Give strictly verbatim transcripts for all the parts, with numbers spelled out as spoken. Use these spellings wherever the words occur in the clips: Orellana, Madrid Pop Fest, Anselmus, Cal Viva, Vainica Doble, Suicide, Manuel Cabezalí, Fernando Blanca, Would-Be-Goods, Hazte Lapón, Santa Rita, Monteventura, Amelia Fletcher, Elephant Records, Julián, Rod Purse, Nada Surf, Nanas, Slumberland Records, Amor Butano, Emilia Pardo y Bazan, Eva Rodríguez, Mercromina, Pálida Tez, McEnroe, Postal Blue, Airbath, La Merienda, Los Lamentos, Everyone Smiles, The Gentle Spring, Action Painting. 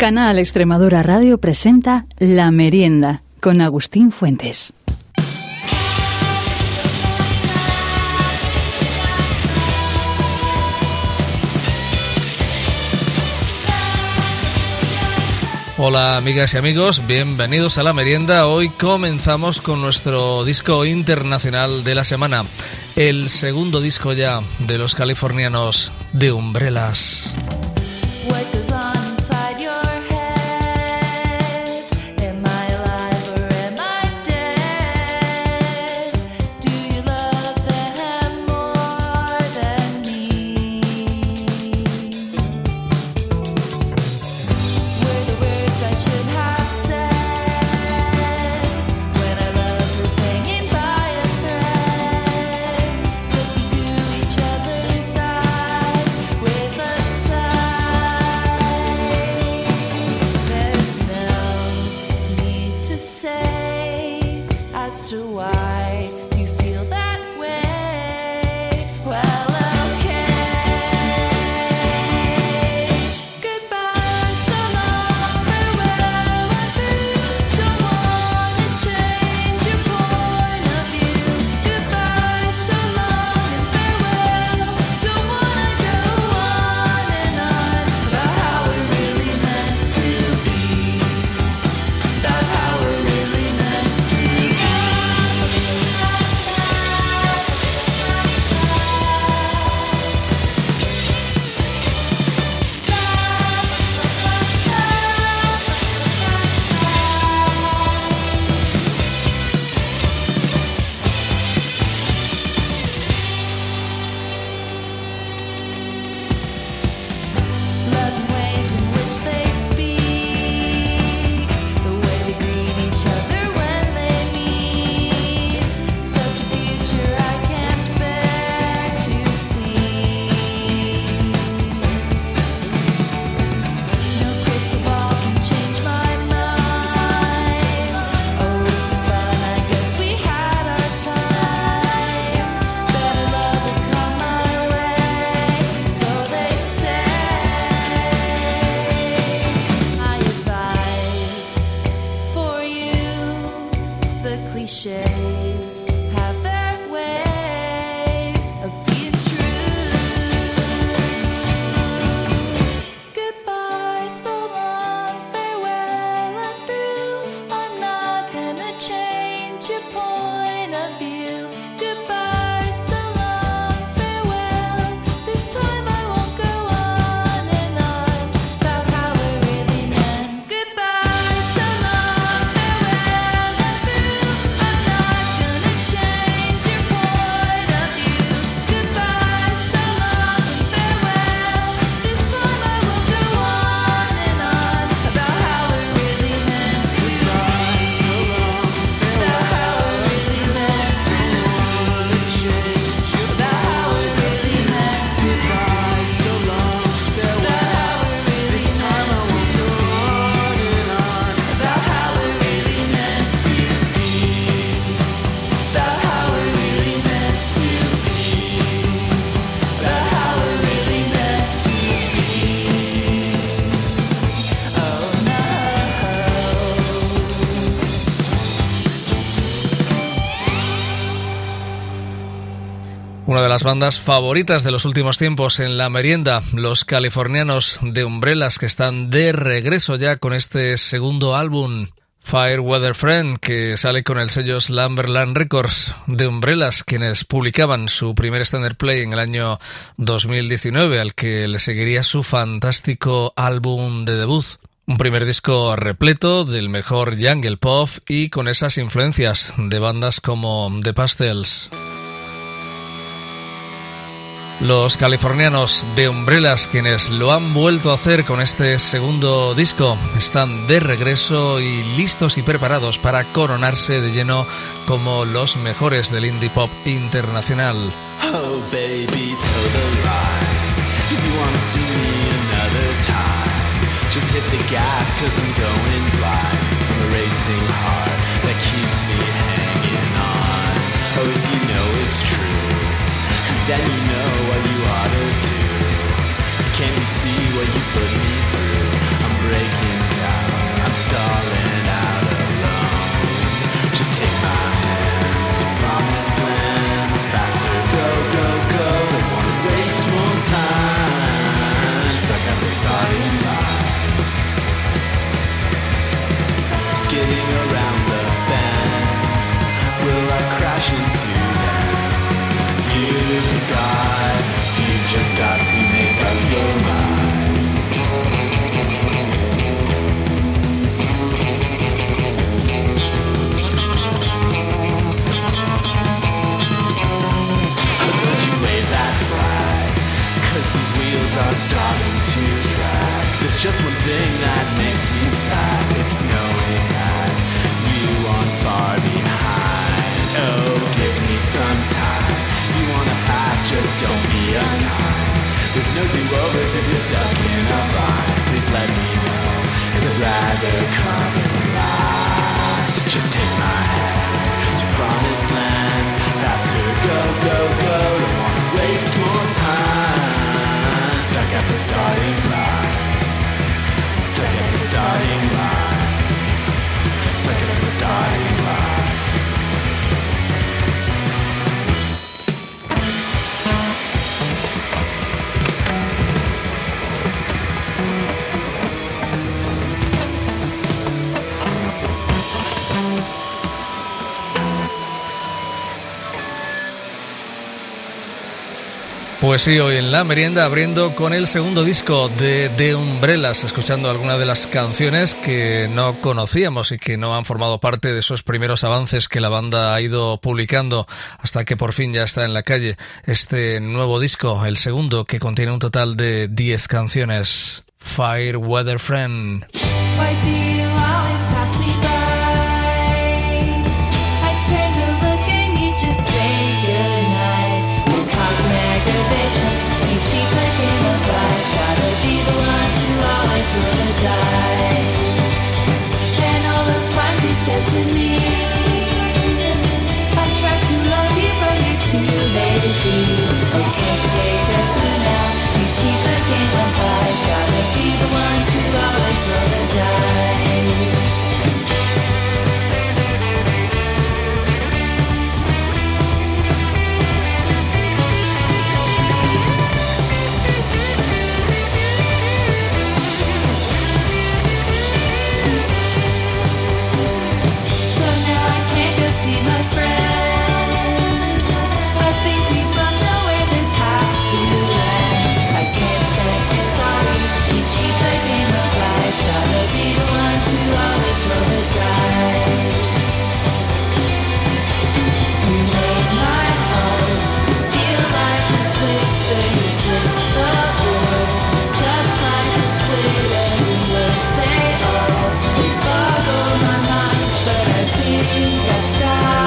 Canal Extremadura Radio presenta La Merienda con Agustín Fuentes. Hola amigas y amigos, bienvenidos a La Merienda. Hoy comenzamos con nuestro disco internacional de la semana, el segundo disco ya de los californianos de Umbrellas. Una de las bandas favoritas de los últimos tiempos en La Merienda, los californianos de Umbrellas, que están de regreso ya con este segundo álbum, Fire Weather Friend, que sale con el sello Slumberland Records de Umbrellas, quienes publicaban su primer standard play en el año dos mil diecinueve, al que le seguiría su fantástico álbum de debut. Un primer disco repleto del mejor jungle pop y con esas influencias de bandas como The Pastels. Los californianos de Umbrellas, quienes lo han vuelto a hacer con este segundo disco, están de regreso y listos y preparados para coronarse de lleno como los mejores del indie pop internacional. Oh, baby, then you know what you ought to do. Can't you see what you put me through? I'm breaking down. I'm stalling out alone. Just take my hands to promised lands. Faster, go, go, go. They wanna waste more time. Stuck at the starting line. Skidding around the bend. Will I crash into them? You've got, you've just got to make up your mind. Are starting to drag. There's just one thing that makes me sad. It's knowing that you aren't far behind. Oh, give me some time. You wanna pass, just don't be unkind. There's no do-overs if you're stuck in a bind. Please let me know, cause I'd rather come last. Just take my hands to promised lands. Faster, go, go, go. Don't wanna waste more time. Stuck at the starting line. Stuck at the starting line. Stuck at the starting line. Pues sí, hoy en La Merienda abriendo con el segundo disco de The Umbrellas, escuchando algunas de las canciones que no conocíamos y que no han formado parte de esos primeros avances que la banda ha ido publicando hasta que por fin ya está en la calle. Este nuevo disco, el segundo, que contiene un total de diez canciones. Fire Weather Friend. Why do you always pass me by? And all those times you said to me, I tried to love you but you're too lazy. Oh, can't you take the clue now? You cheat the game of life. Gotta be the one to always roll the dice. My friends, I think we both know where this has to end. I can't say I'm sorry, you cheat the game of life. Gotta be the one to always roll the dice. You made my heart feel like a twister. You flipped the board, just like a quitter. In words they all always boggle my mind, but I think I've got.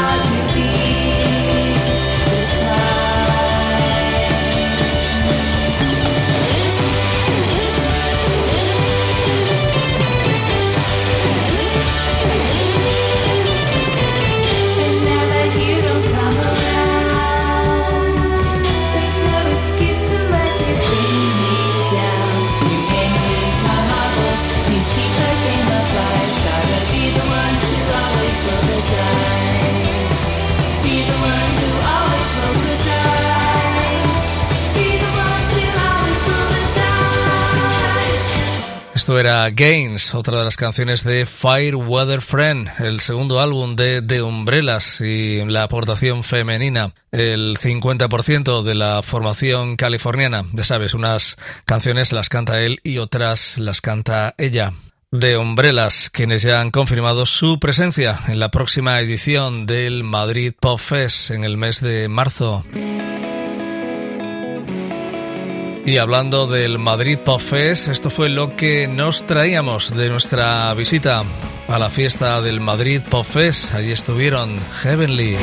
Esto era Gaines, otra de las canciones de Fire Weather Friend, el segundo álbum de The Umbrellas y la aportación femenina, el cincuenta por ciento de la formación californiana. Ya sabes, unas canciones las canta él y otras las canta ella. The Umbrellas, quienes ya han confirmado su presencia en la próxima edición del Madrid Pop Fest en el mes de marzo. Y hablando del Madrid Pop Fest, esto fue lo que nos traíamos de nuestra visita a la fiesta del Madrid Pop Fest. Allí estuvieron Heavenly,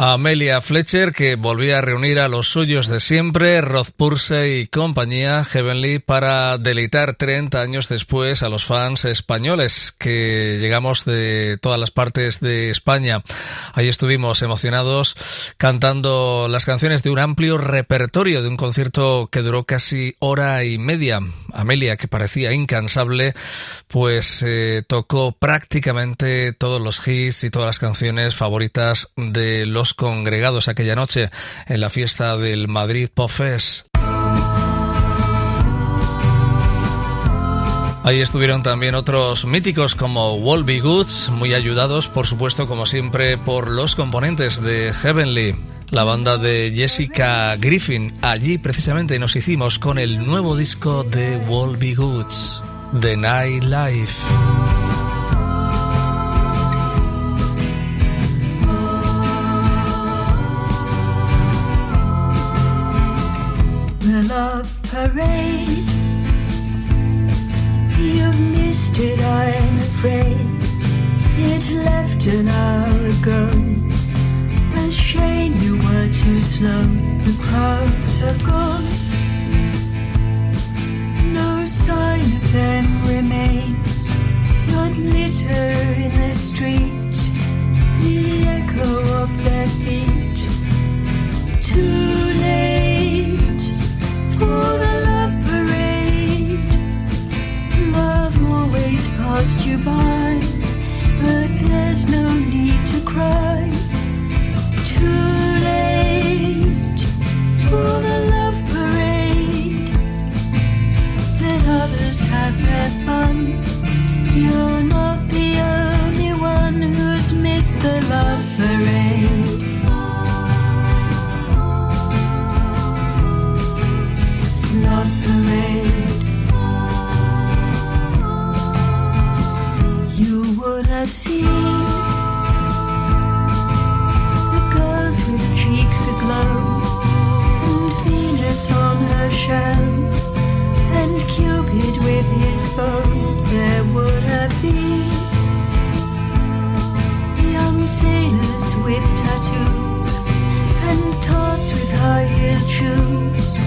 Amelia Fletcher, que volvía a reunir a los suyos de siempre, Rod Purse y compañía, Heavenly, para deleitar treinta años después a los fans españoles, que llegamos de todas las partes de España. Ahí estuvimos emocionados cantando las canciones de un amplio repertorio de un concierto que duró casi hora y media. Amelia, que parecía incansable, pues eh, tocó prácticamente todos los hits y todas las canciones favoritas de los congregados aquella noche en la fiesta del Madrid Pop Fest. Ahí estuvieron también otros míticos como Would-Be-Goods, muy ayudados, por supuesto, como siempre, por los componentes de Heavenly, la banda de Jessica Griffin. Allí precisamente nos hicimos con el nuevo disco de Would-Be-Goods, The Night Life. The love parade, you missed it, I'm afraid. It left an hour ago. A shame you were too slow. The crowds are gone. No sign of them remains. Not litter in the street. The echo of their feet. Too late. For the love parade, love always passed you by, but there's no need to cry. Too late for the love parade. Let others have their fun. You're not the only one who's missed the love parade. Love parade. You would have seen the girls with cheeks aglow, and Venus on her shell, and Cupid with his bow. There would have been young sailors with tattoos, and tarts with high-heeled shoes,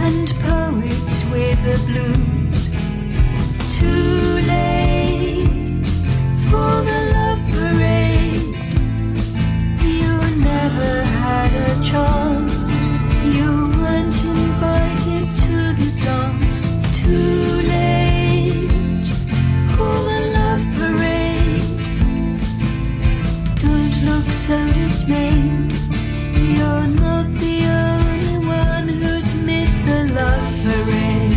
and poets with the blues. Too late for the love parade. You never had a chance. You weren't invited to the dance. Too late for the love parade. Don't look so dismayed. You're not the only one who's the love parade.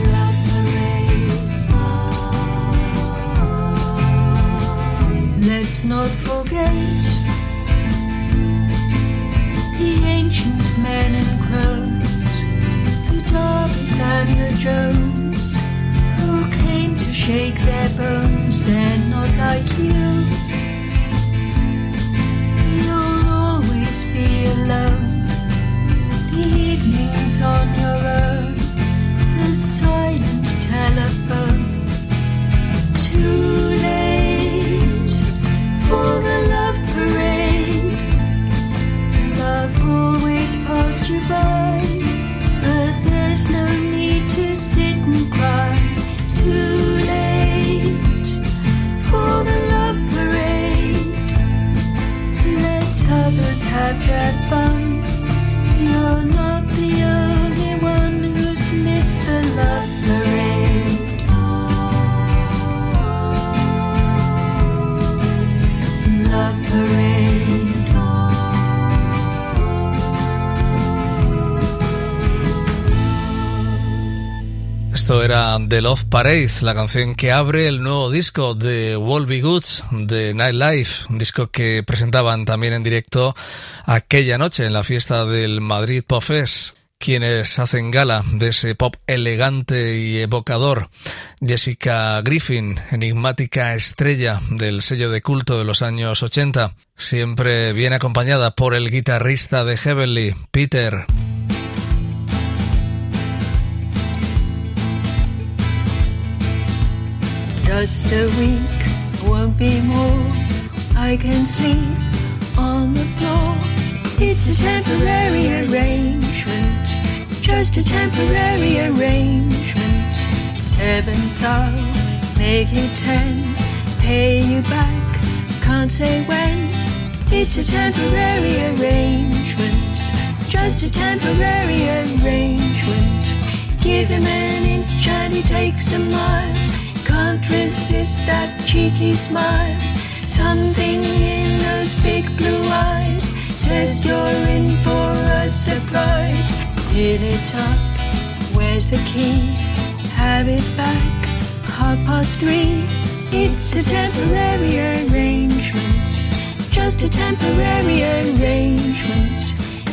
Love parade. Let's not forget the ancient men and crows, the Darbies and the Jones, who came to shake their bones. They're not like you. Be alone. The evening's on your own. The silent telephone. Too late for the love parade. Love always passed you by, but there's no need to sit and cry. Too late for the love parade. Let others have their fun. You're not the only one who's missed the love parade. Love parade. Esto era The Love Parade, la canción que abre el nuevo disco de Would-Be-Goods, The Night Life, un disco que presentaban también en directo aquella noche en la fiesta del Madrid Pop Fest, quienes hacen gala de ese pop elegante y evocador. Jessica Griffin, enigmática estrella del sello de culto de los años ochenta, siempre bien acompañada por el guitarrista de Heavenly, Peter. Just a week won't be more. I can sleep on the floor. It's a temporary arrangement, just a temporary arrangement. Seven thousand, make it ten, pay you back, can't say when. It's a temporary arrangement, just a temporary arrangement. Give him an inch and he takes a mile, can't resist that cheeky smile. Something in those big blue eyes says you're in for a surprise. Fill it up, where's the key? Have it back, half past three. It's a temporary arrangement, just a temporary arrangement.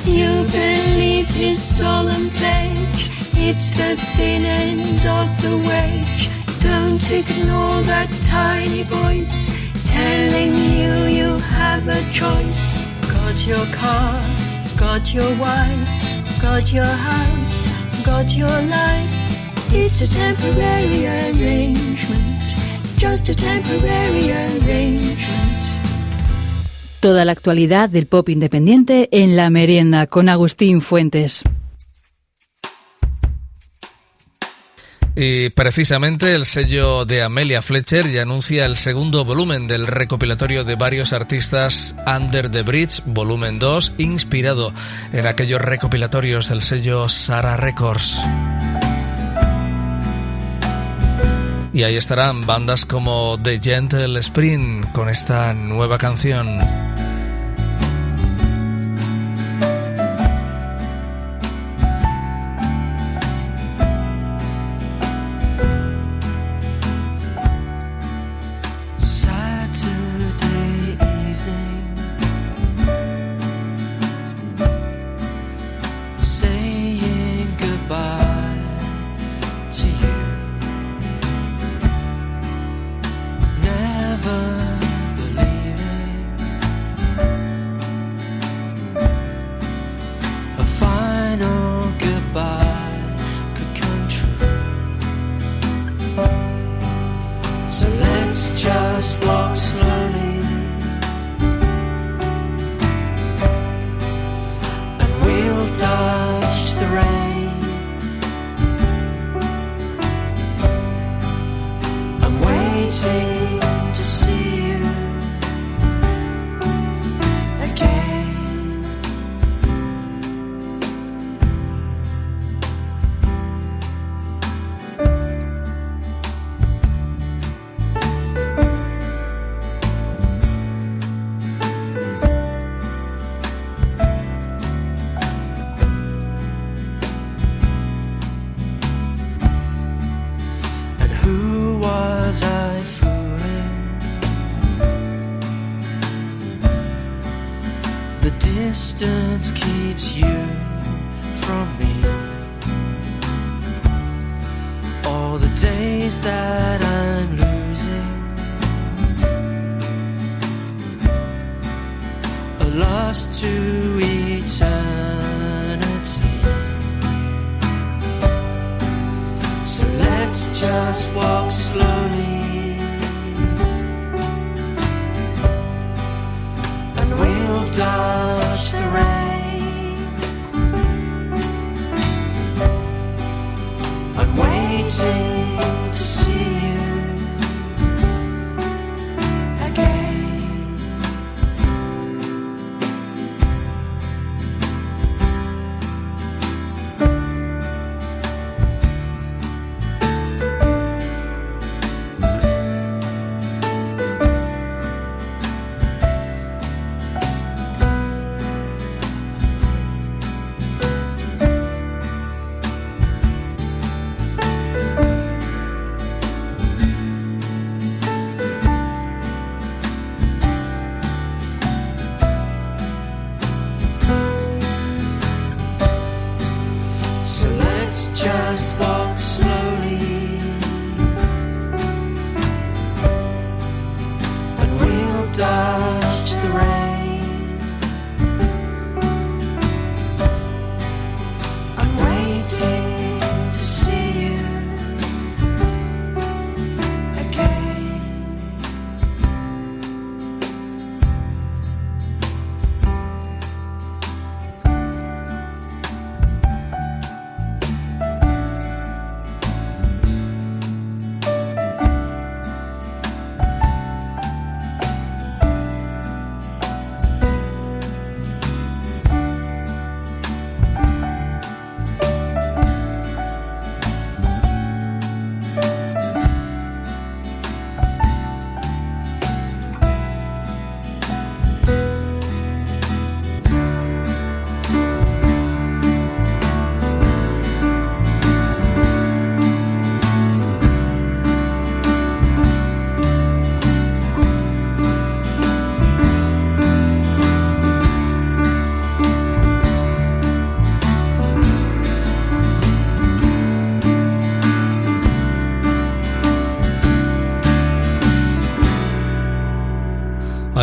You believe his solemn pledge, it's the thin end of the wedge. Don't ignore that tiny voice telling you you have a choice. Got your car, got your wife, got your house, got your life. It's a temporary arrangement, just a temporary arrangement. Toda la actualidad del pop independiente en La Merienda con Agustín Fuentes. Y precisamente el sello de Amelia Fletcher ya anuncia el segundo volumen del recopilatorio de varios artistas Under the Bridge, volumen dos, inspirado en aquellos recopilatorios del sello Sarah Records. Y ahí estarán bandas como The Gentle Spring con esta nueva canción. Distance keeps you from me. All the days that I'm losing are lost to eternity. So let's just walk slowly. Dodge the rain. I'm waiting to see you again.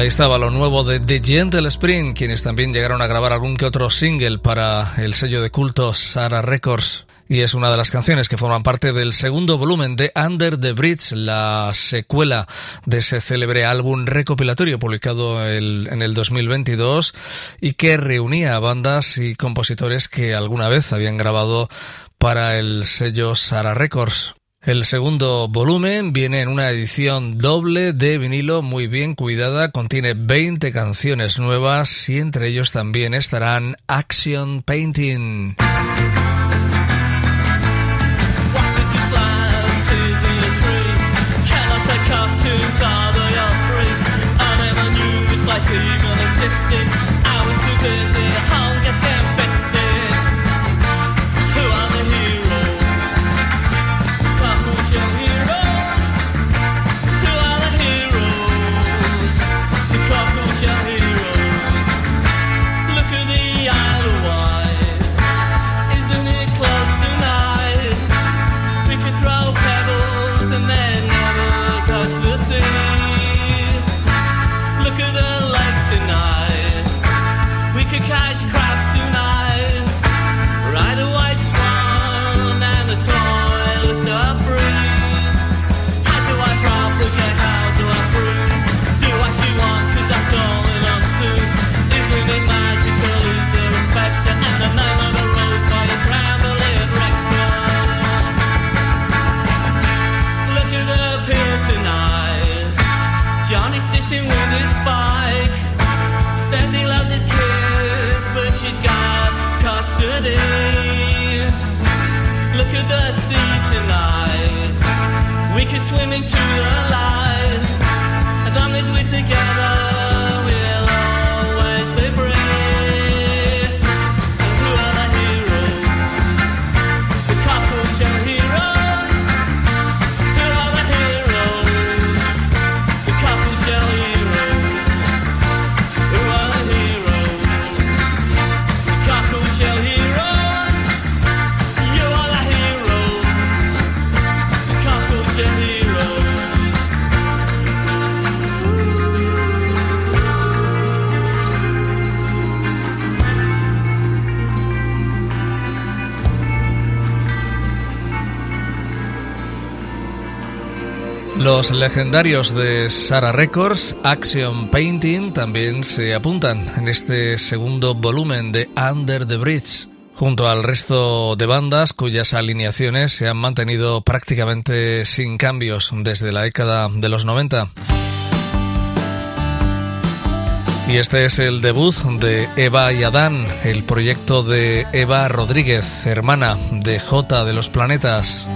Ahí estaba lo nuevo de The Gentle Spring, quienes también llegaron a grabar algún que otro single para el sello de culto Sarah Records. Y es una de las canciones que forman parte del segundo volumen de Under the Bridge, la secuela de ese célebre álbum recopilatorio publicado el, en el dos mil veintidós y que reunía a bandas y compositores que alguna vez habían grabado para el sello Sarah Records. El segundo volumen viene en una edición doble de vinilo muy bien cuidada, contiene veinte canciones nuevas y entre ellos también estarán Action Painting. Los legendarios de Sarah Records, Action Painting, también se apuntan en este segundo volumen de Under the Bridge, junto al resto de bandas cuyas alineaciones se han mantenido prácticamente sin cambios desde la década de los noventa. Y este es el debut de Eva y Adán, el proyecto de Eva Rodríguez, hermana de J de Los Planetas.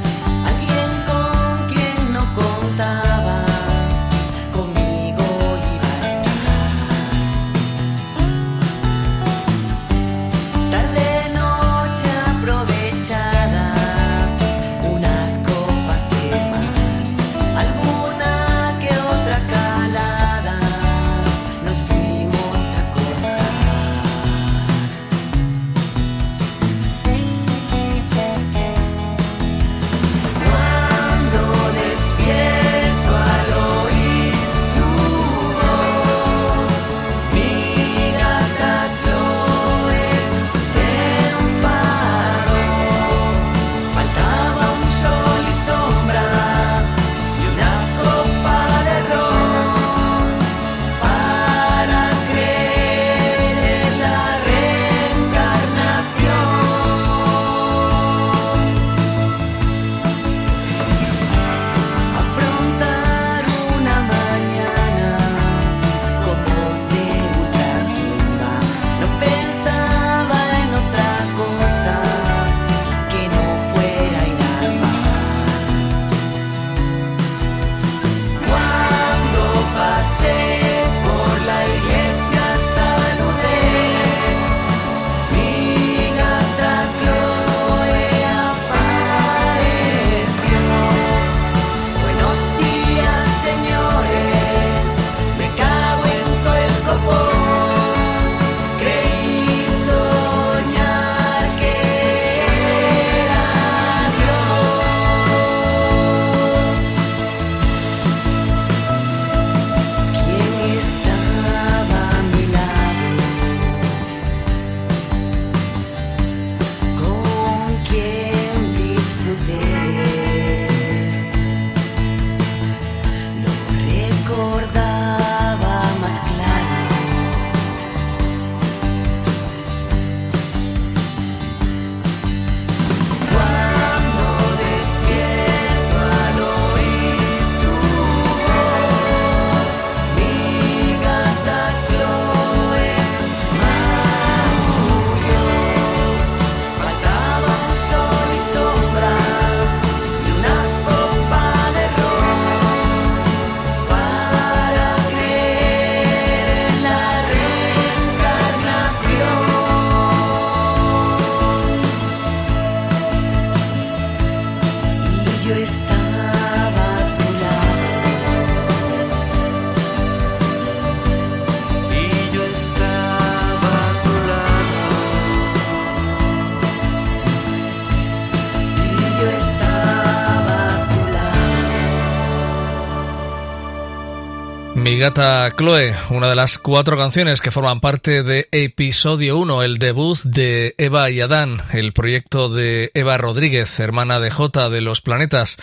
Mi gata Chloe, una de las cuatro canciones que forman parte de Episodio uno, el debut de Eva y Adán, el proyecto de Eva Rodríguez, hermana de Jota de Los Planetas,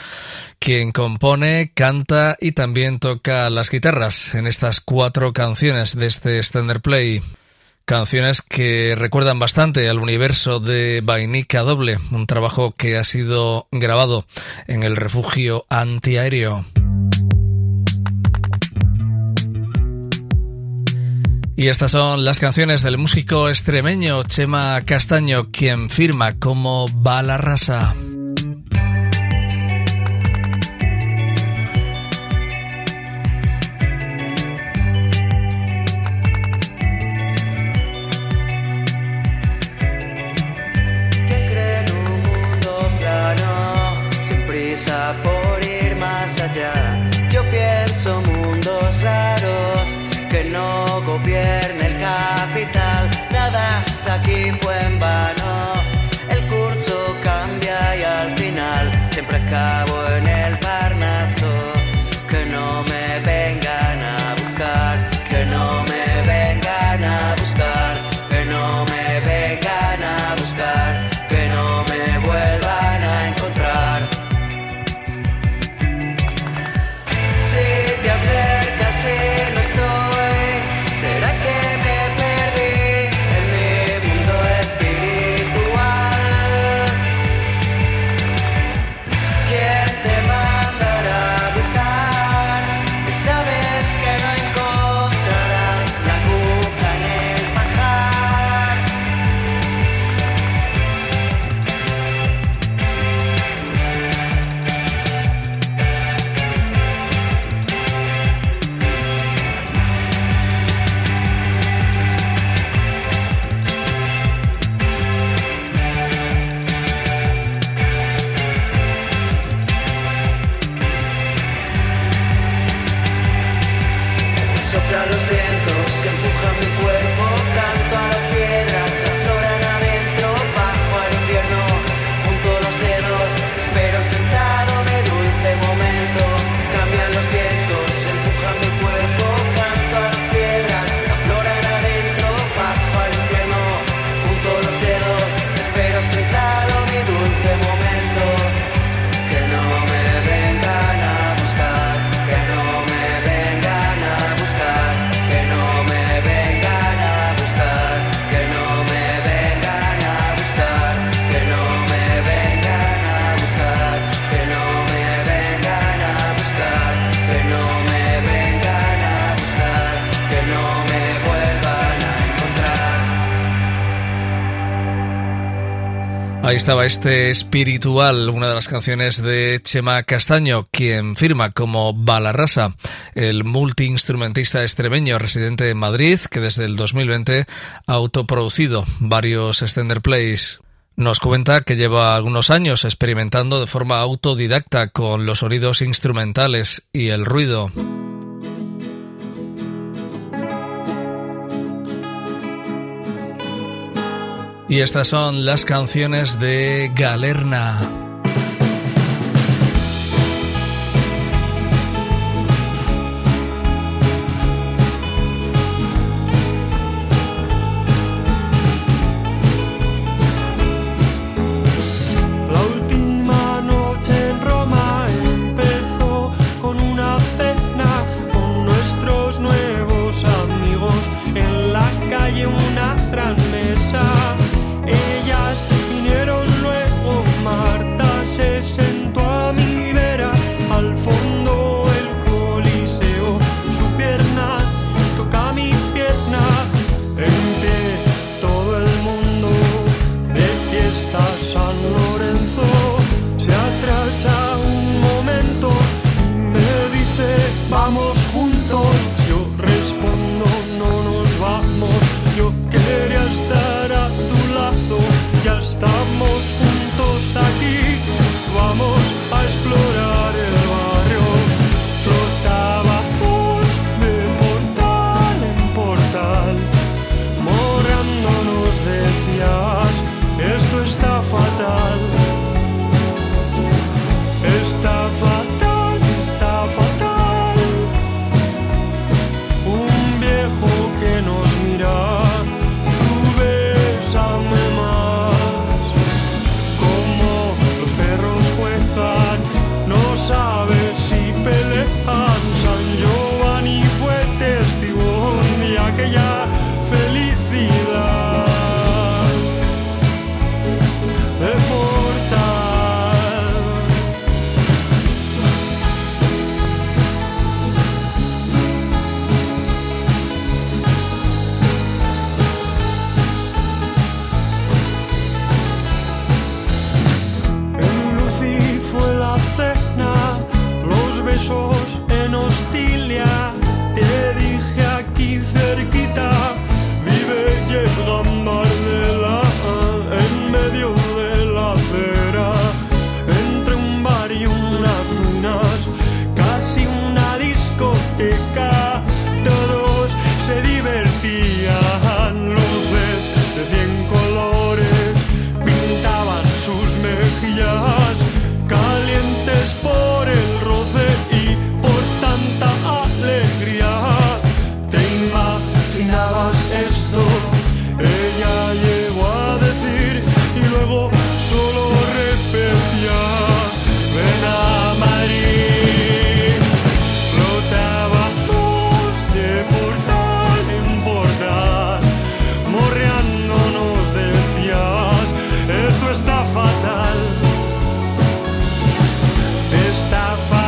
quien compone, canta y también toca las guitarras en estas cuatro canciones de este Extender Play. Canciones que recuerdan bastante al universo de Vainica Doble, un trabajo que ha sido grabado en el Refugio Antiaéreo. Y estas son las canciones del músico extremeño Chema Castaño, quien firma como Balarrasa. Por ir más allá, yo pienso mundos raros que no gobierne el capital. Nada hasta aquí fue en vano. El curso cambia y al final siempre acabo en el Parnaso. Que no me vengan a buscar, que no me vengan a buscar, que no me vengan a buscar, que no me vuelvan a encontrar. Ahí estaba este Espiritual, una de las canciones de Chema Castaño, quien firma como Balarrasa, el multiinstrumentista extremeño residente en Madrid, que desde el dos mil veinte ha autoproducido varios Extender Plays. Nos cuenta que lleva algunos años experimentando de forma autodidacta con los sonidos instrumentales y el ruido. Y estas son las canciones de Galerna. Ella vinieron luego, Marta. esto, ella llegó a decir y luego solo repetía, ven a Madrid. Flotábamos de portal en portal, morreándonos decías, esto está fatal, está fatal.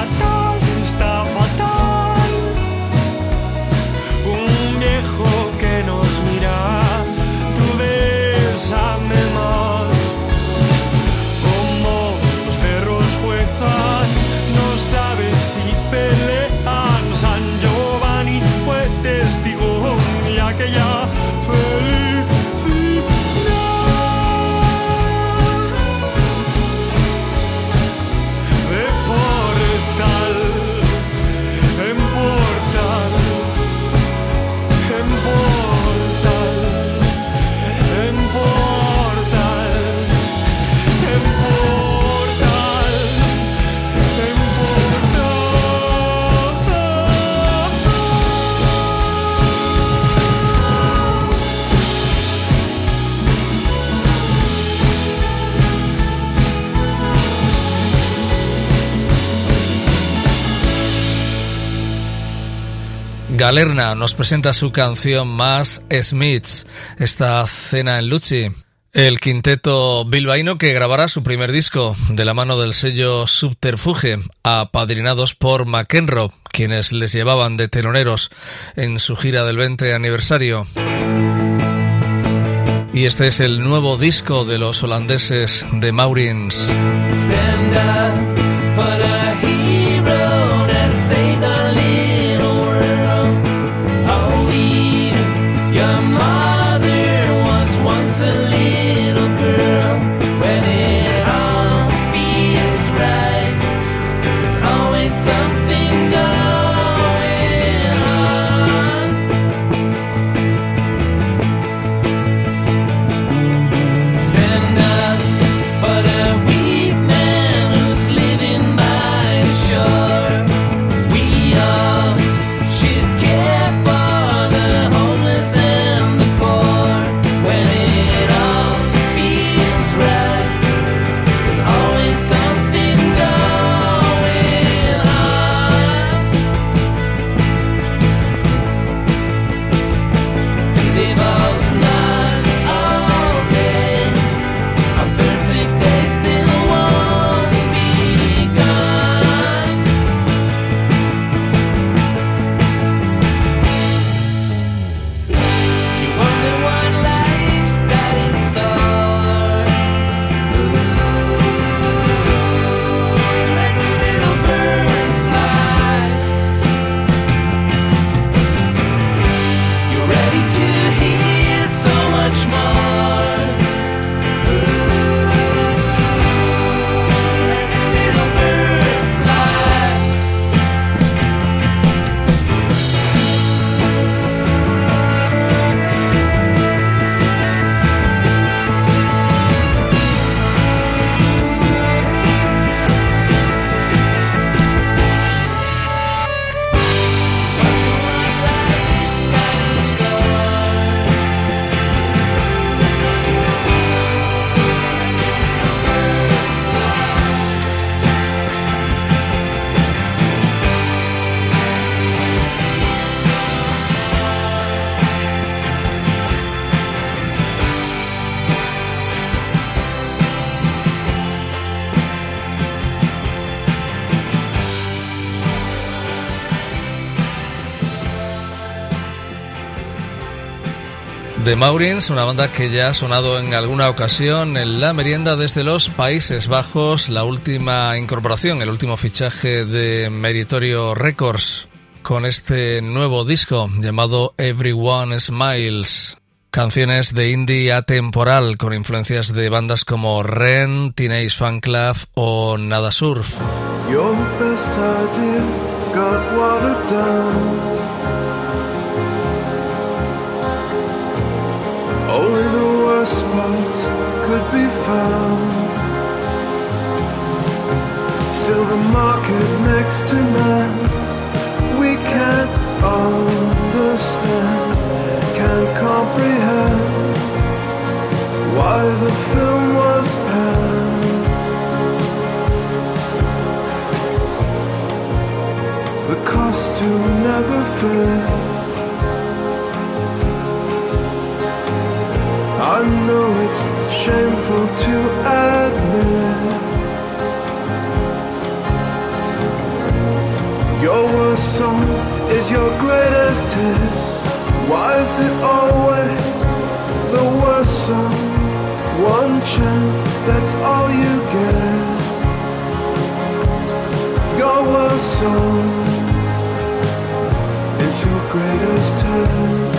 Galerna nos presenta su canción Más Smiths, esta cena en Lucci. El quinteto bilbaíno que grabará su primer disco de la mano del sello Subterfuge, apadrinados por McEnroe, quienes les llevaban de teloneros en su gira del veinte aniversario. Y este es el nuevo disco de los holandeses The Maureens. The Maureens, una banda que ya ha sonado en alguna ocasión en la merienda desde los Países Bajos, la última incorporación, el último fichaje de Meritorio Records, con este nuevo disco llamado Everyone Smiles. Canciones de indie atemporal con influencias de bandas como Ren, Teenage Fan Club o Nada Surf. Your best idea got watered down. Only the worst spots could be found. Still the market next to mine we can't understand, can't comprehend. through. I know it's shameful to admit your worst song is your greatest hit. Why is it always the worst song? One chance, that's all you get. Your worst song is your greatest hit.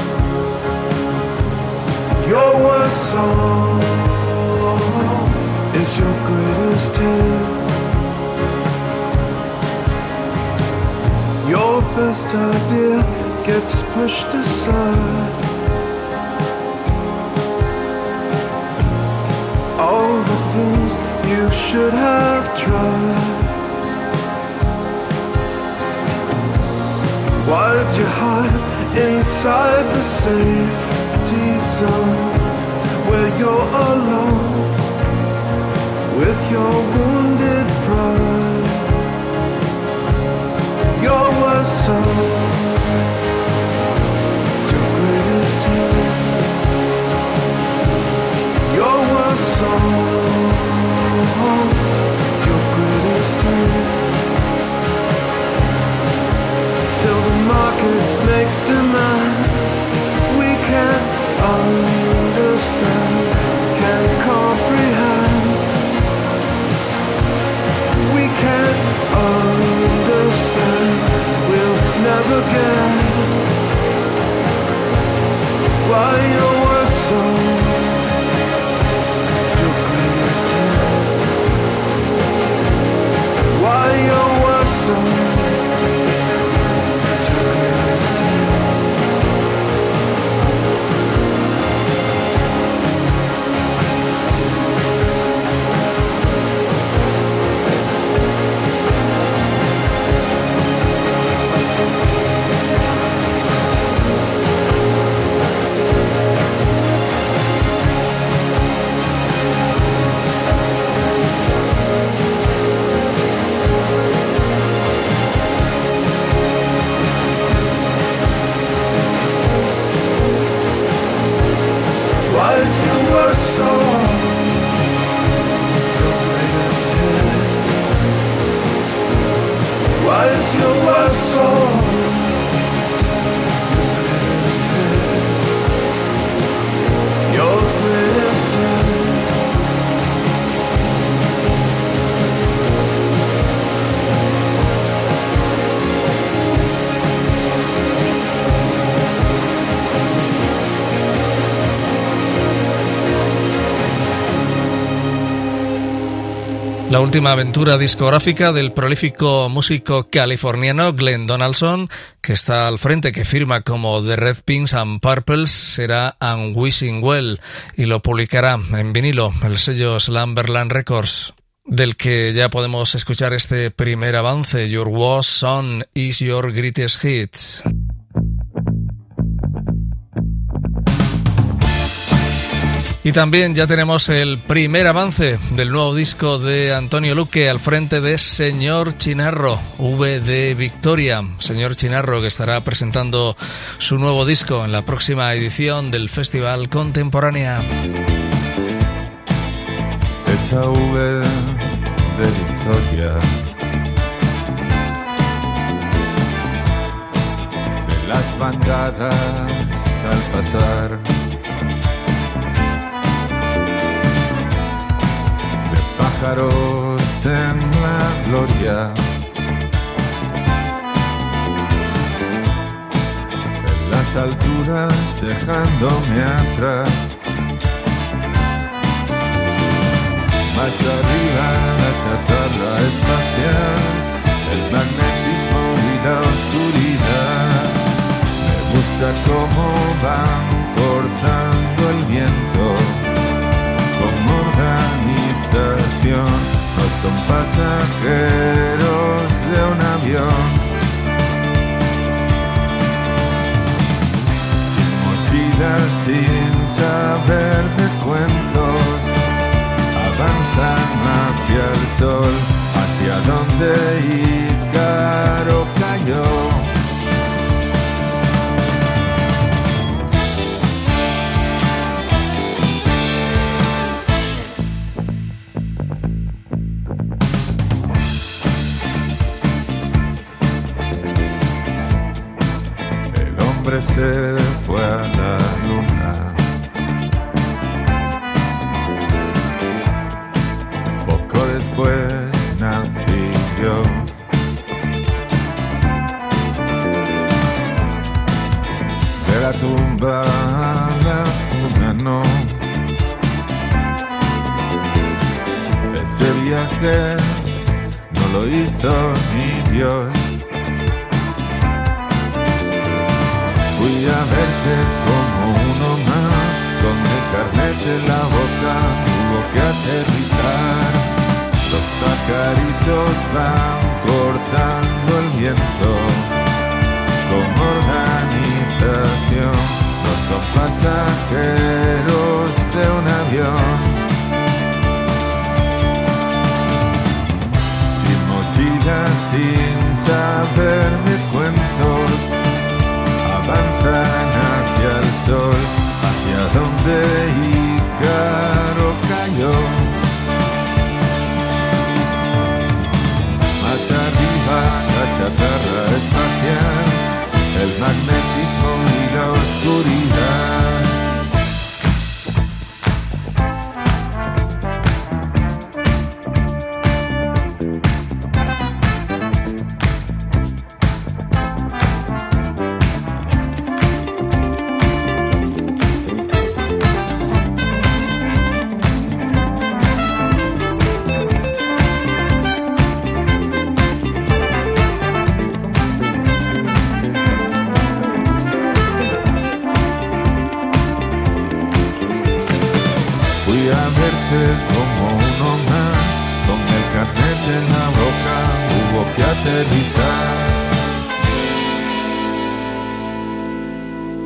Your worst song is your greatest hit. Your best idea gets pushed aside. All the things you should have tried. Why did you hide inside the safety zone where you're alone with your wounded pride? Your worst song is your greatest hit. Your worst song is your greatest hit. Till the market makes demands we can't understand, can't comprehend. We can't understand, we'll never get why your worst song is your greatest hit. Why your worst song. La última aventura discográfica del prolífico músico californiano Glen Donaldson, que está al frente, que firma como The Red Pinks and Purples, será I'm Wishing Well, y lo publicará en vinilo el sello Slumberland Records, del que ya podemos escuchar este primer avance, Your Worst Song is Your Greatest Hit. Y también ya tenemos el primer avance del nuevo disco de Antonio Luque al frente de Señor Chinarro, V de Victoria. Señor Chinarro, que estará presentando su nuevo disco en la próxima edición del Festival Contemporánea. Esa V de Victoria, de las bandadas al pasar, pájaros en la gloria, en las alturas dejándome atrás, más arriba la chatarra espacial, el magnetismo y la oscuridad. Me gusta cómo van cortando el viento, como organiza. No son pasajeros de un avión. Sin mochila, sin saber de cuentos, avanzan hacia el sol, hacia donde Ícaro cayó. ángel, no lo hizo ni Dios. Fui a verte como uno más, con el carnet en la boca hubo que aterrizar. Los pajaritos van cortando el viento con organización. No son pasajeros de un avión. Sin mochila, sin saber de cuentos, avanzan hacia el sol, hacia donde Ícaro cayó. Más arriba la chatarra espacial, el magnetismo y la oscuridad.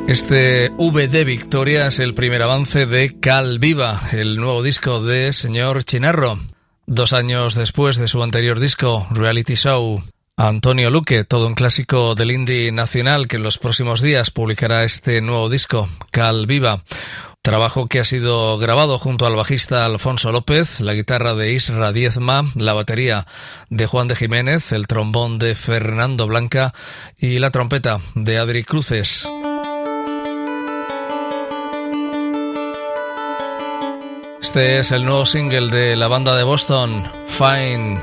Este V de Victoria es el primer avance de Cal Viva, el nuevo disco de Señor Chinarro. Dos años después de su anterior disco, Reality Show, Antonio Luque, todo un clásico del indie nacional que en los próximos días publicará este nuevo disco, Cal Viva. Trabajo que ha sido grabado junto al bajista Alfonso López, la guitarra de Isra Diezma, la batería de Juan de Jiménez, el trombón de Fernando Blanca y la trompeta de Adri Cruces. Este es el nuevo single de la banda de Boston, Fine.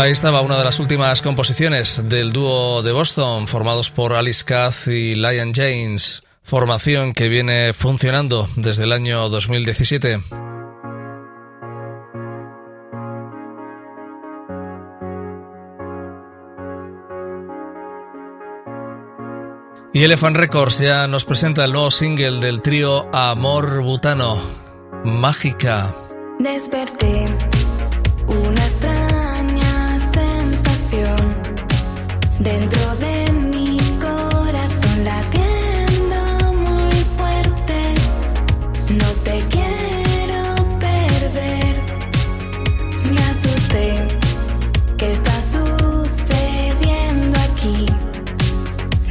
Ahí estaba una de las últimas composiciones del dúo de Boston, formados por Alice Katz y Lion James, formación que viene funcionando desde el año dos mil diecisiete. Y Elephant Records ya nos presenta el nuevo single del trío Amor Butano, Mágica. Desperté una extraña sensación dentro de...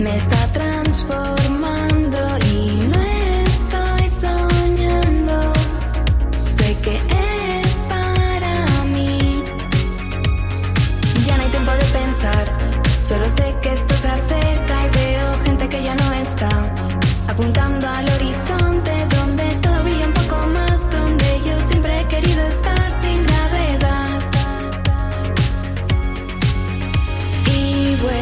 Me está transformando y no estoy soñando. Sé que es para mí. Ya no hay tiempo de pensar. Solo sé que esto se acerca y veo gente que ya no está. Apuntando al horizonte donde todo brilla un poco más. Donde yo siempre he querido estar sin gravedad. Y vuela.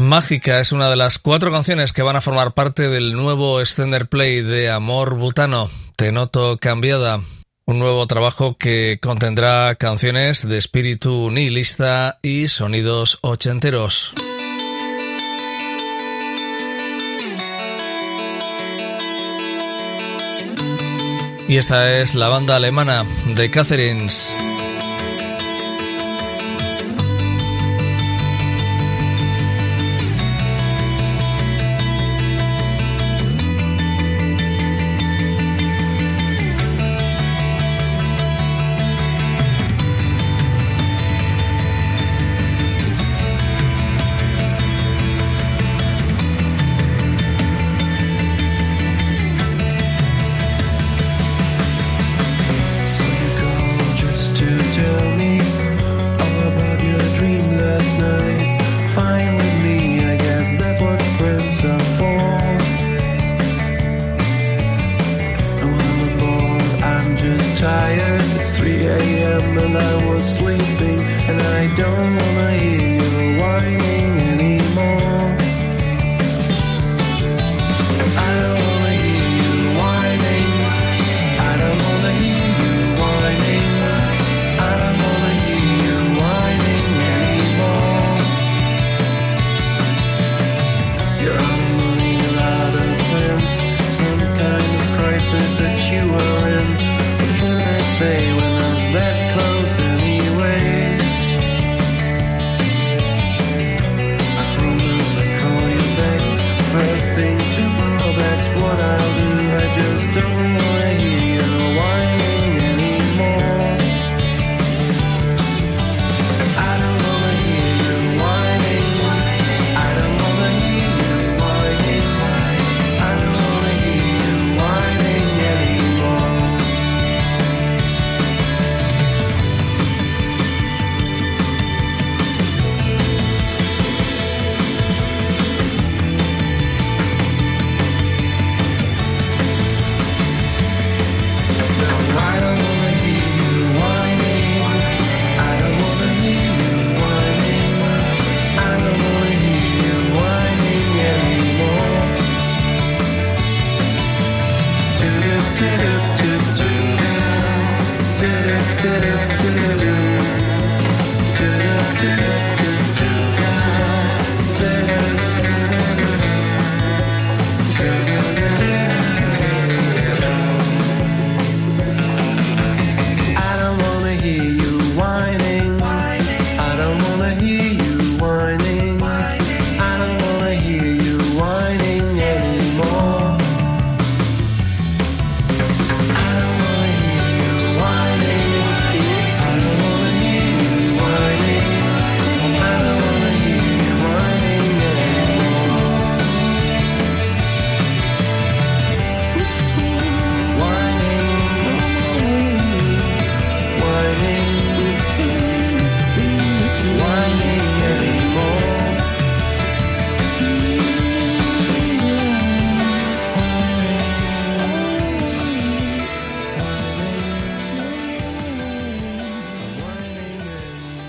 Mágica es una de las cuatro canciones que van a formar parte del nuevo Extender Play de Amor Butano, Te Noto Cambiada, un nuevo trabajo que contendrá canciones de espíritu nihilista y sonidos ochenteros. Y esta es la banda alemana de Catherines. Just to tired. three a.m. and I was sleeping, and I don't wanna hear you whining anymore. I don't wanna hear you whining. I don't wanna hear you whining. I don't wanna hear you whining anymore. You're out of money, you're out of plans. Some kind of crisis that you are in. What can I say when I'm that close anyways? I promise I'll call you back. First thing tomorrow, that's what I'll do. I just don't wanna hear you whining anymore. I don't wanna hear you whining. I don't wanna hear you whining. I don't wanna hear you whining anymore. No, I don't wanna hear you whining. I don't wanna hear you whining. I don't wanna hear you whining anymore. Do do do do do do do do do do do do do I don't wanna hear you whining. I don't wanna hear you whining. I don't wanna hear you whining anymore. I don't wanna hear you whining. I don't wanna hear you whining. I don't wanna hear you whining anymore. Whining, whining, whining anymore.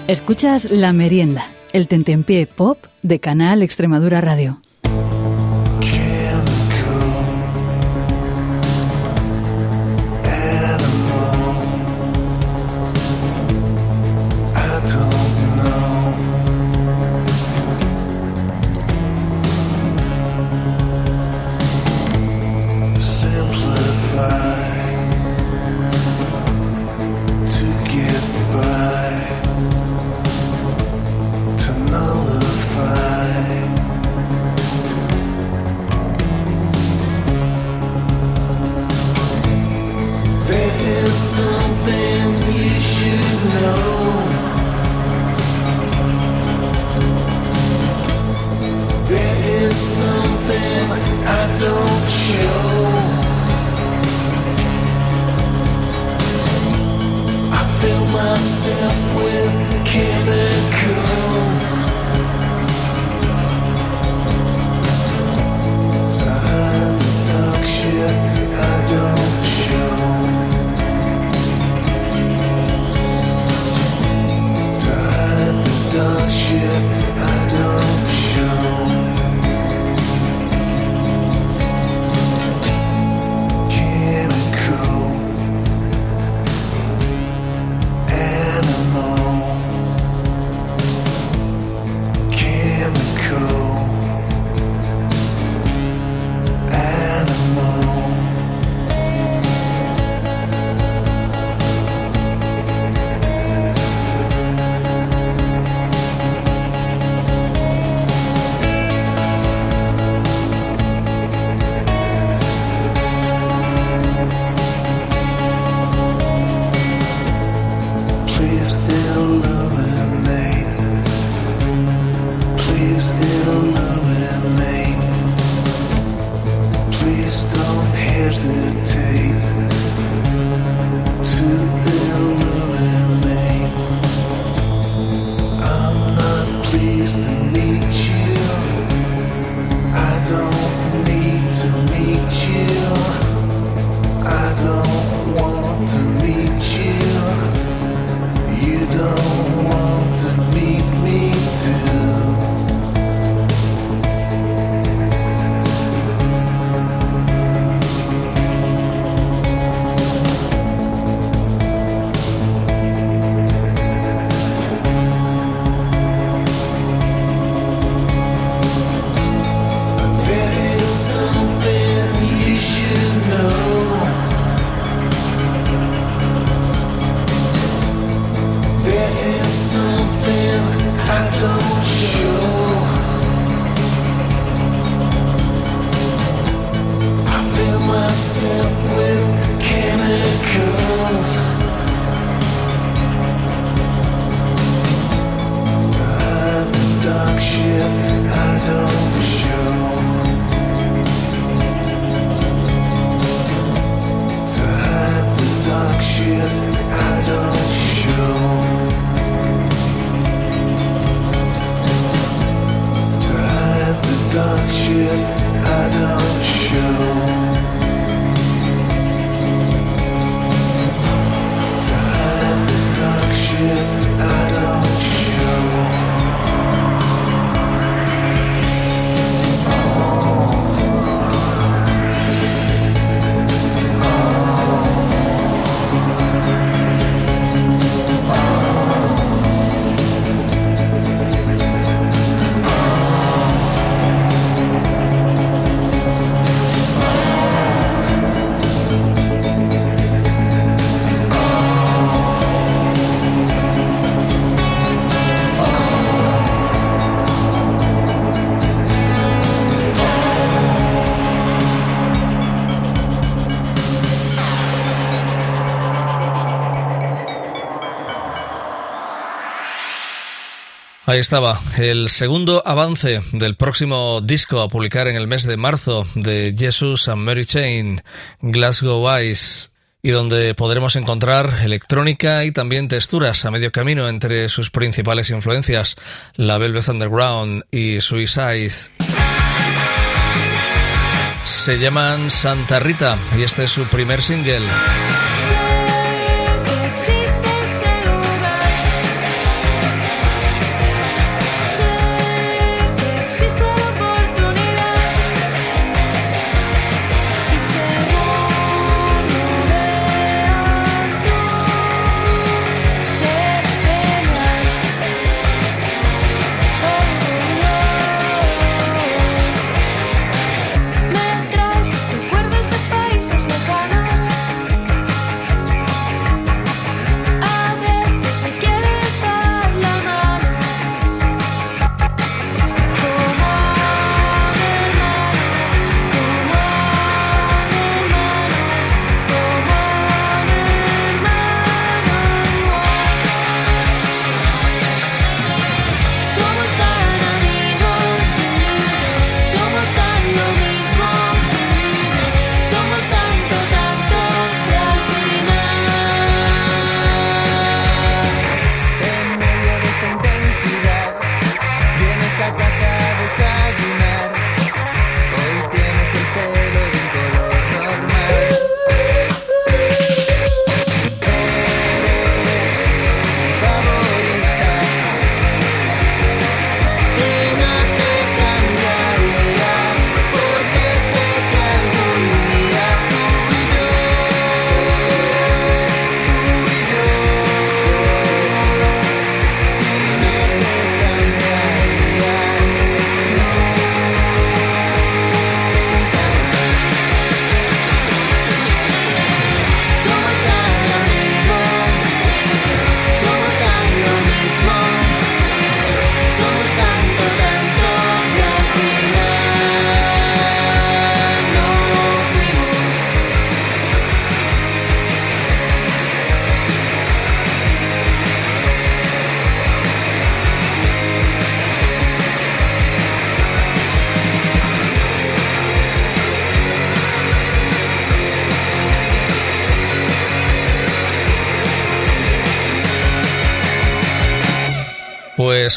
Escuchas La Merienda, el tentempié pop de Canal Extremadura Radio. Meet you. I don't want to meet you. Ahí estaba el segundo avance del próximo disco a publicar en el mes de marzo de Jesus and Mary Chain, Glasgow Eyes, y donde podremos encontrar electrónica y también texturas a medio camino entre sus principales influencias, la Velvet Underground y Suicide. Se llaman Santa Rita y este es su primer single.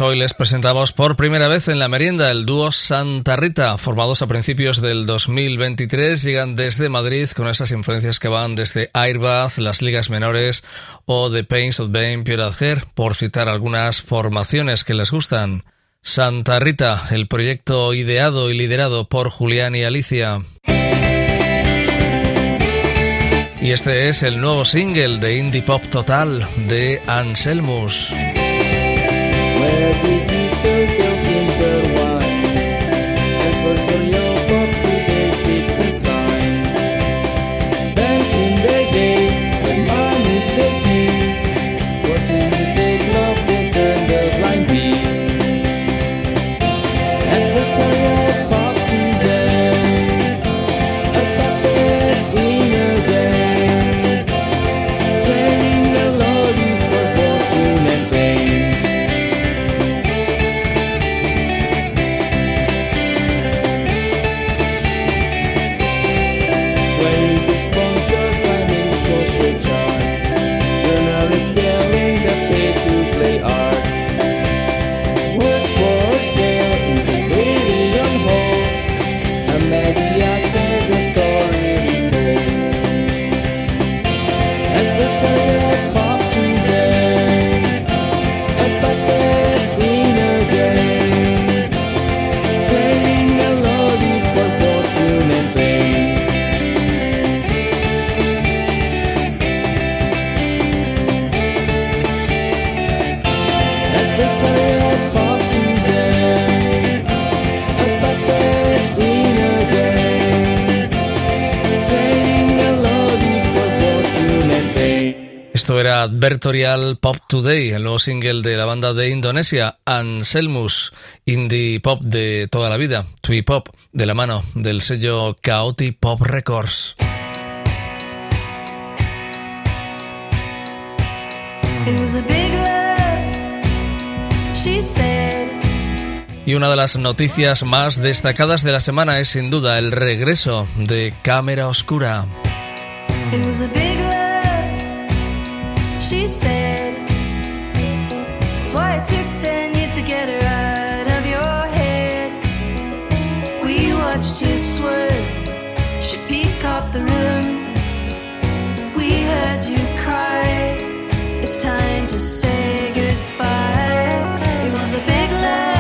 Hoy les presentamos por primera vez en la merienda el dúo Santa Rita, formados a principios del dos mil veintitrés. Llegan desde Madrid con esas influencias que van desde Airbath, las ligas menores o The Pains of Being Pure at Heart, por citar algunas formaciones que les gustan. Santa Rita, el proyecto ideado y liderado por Julián y Alicia. Y este es el nuevo single de Indie Pop Total de Anselmus. Every detail tells him the why, and for your pop today fits a sign. Dancing the gates, the man is the key. For to music love they turn the blind beat. And for your pop today, a puppet in a day, training the melodies for fortune and fame. Esto era Advertorial Pop Today, el nuevo single de la banda de Indonesia, Anselmus, indie pop de toda la vida, twee pop, de la mano del sello Chaotic Pop Records. It was a big love. she said. Y una de las noticias más destacadas de la semana es sin duda el regreso de Cámara Obscura. It was a big love, she said. That's why it took ten years to get her out of your head. We watched you swerve, she peacocked the room. We heard you cry, it's time to say goodbye. It was a big love.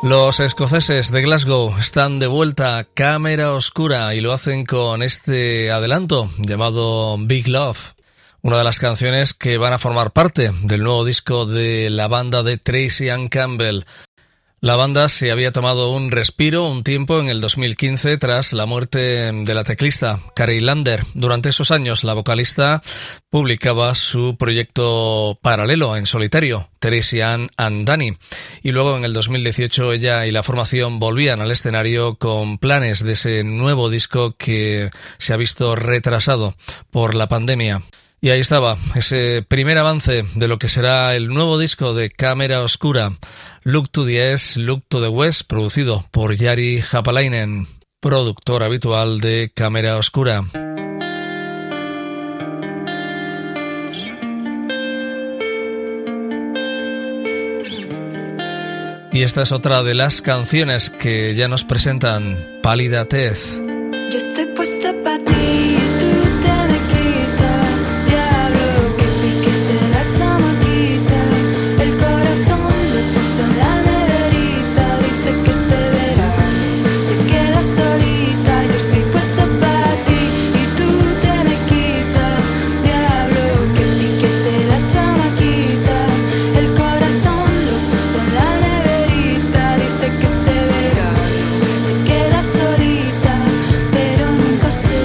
Los escoceses de Glasgow están de vuelta a Cámara Obscura y lo hacen con este adelanto llamado Big Love, una de las canciones que van a formar parte del nuevo disco de la banda de Tracy Ann Campbell. La banda se había tomado un respiro, un tiempo, en el dos mil quince tras la muerte de la teclista Carrie Lander. Durante esos años la vocalista publicaba su proyecto paralelo en solitario, Tracy Ann and Danny, y luego en el dos mil dieciocho ella y la formación volvían al escenario con planes de ese nuevo disco que se ha visto retrasado por la pandemia. Y ahí estaba, ese primer avance de lo que será el nuevo disco de Cámara Obscura, Look to the East, Look to the West, producido por Jari Hapalainen, productor habitual de Cámara Obscura. Y esta es otra de las canciones que ya nos presentan, Pálida Tez. Yo estoy puesta para ti. Cause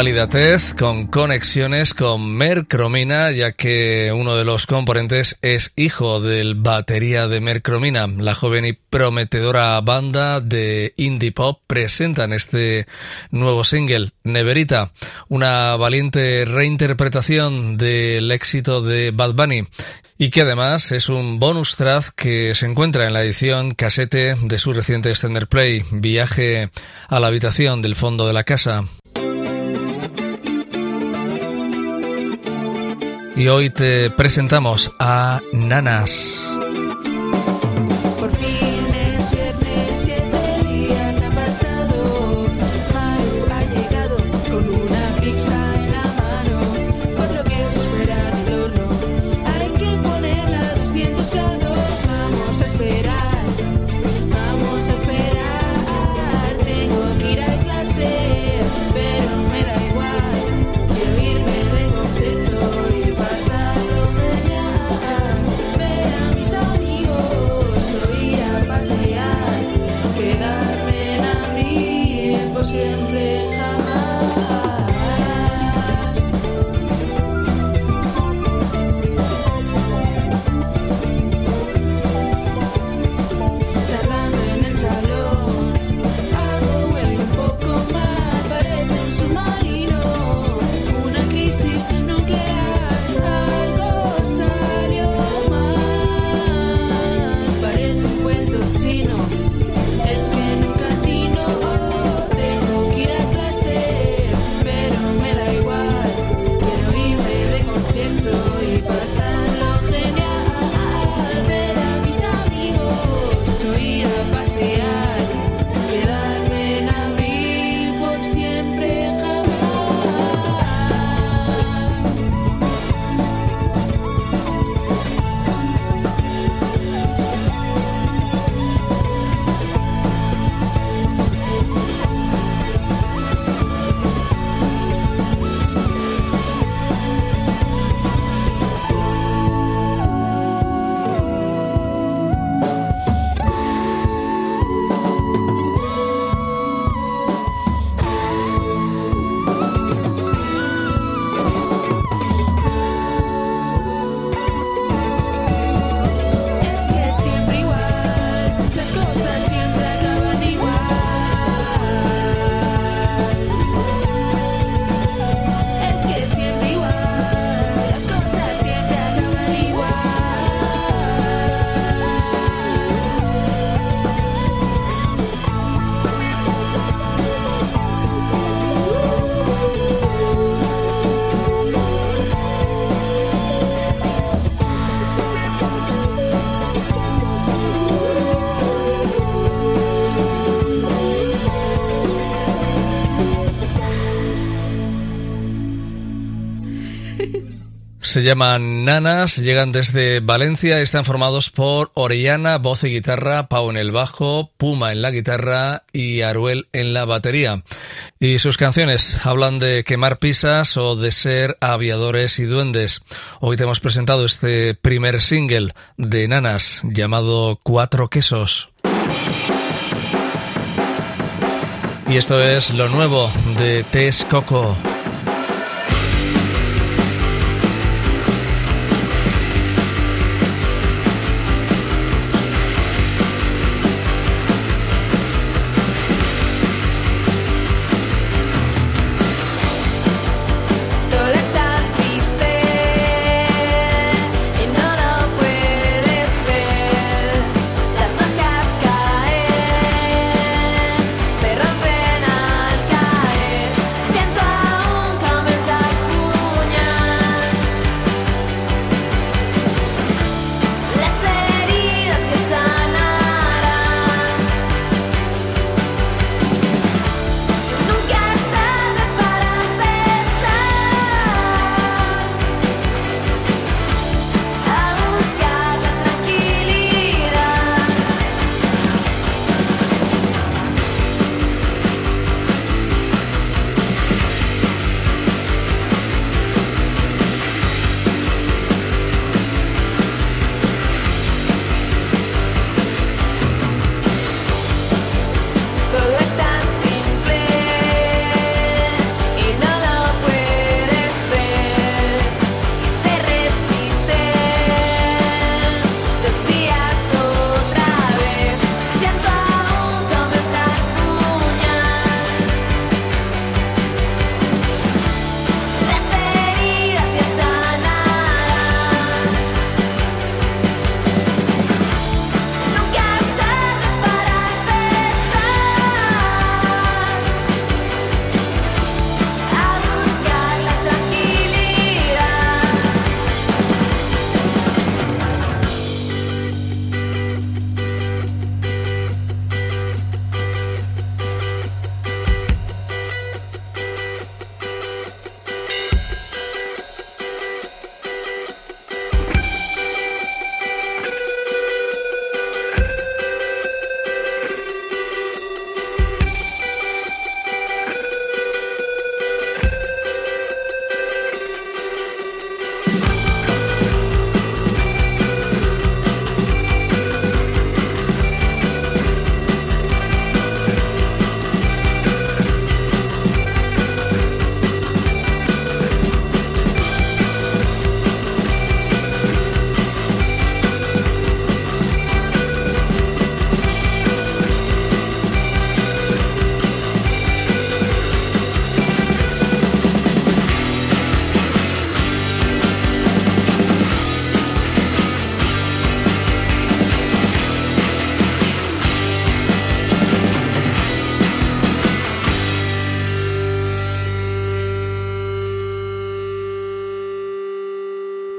palidez con conexiones con Mercromina, ya que uno de los componentes es hijo del batería de Mercromina. La joven y prometedora banda de indie pop presentan este nuevo single, Neverita, una valiente reinterpretación del éxito de Bad Bunny y que además es un bonus track que se encuentra en la edición casete de su reciente extender play, Viaje a la habitación del fondo de la casa. Y hoy te presentamos a Nanas. Se llaman Nanas, llegan desde Valencia, están formados por Orellana, voz y guitarra, Pau en el bajo, Puma en la guitarra y Aruel en la batería. Y sus canciones hablan de quemar pisas o de ser aviadores y duendes. Hoy te hemos presentado este primer single de Nanas llamado Cuatro Quesos. Y esto es lo nuevo de Tess Coco. Siento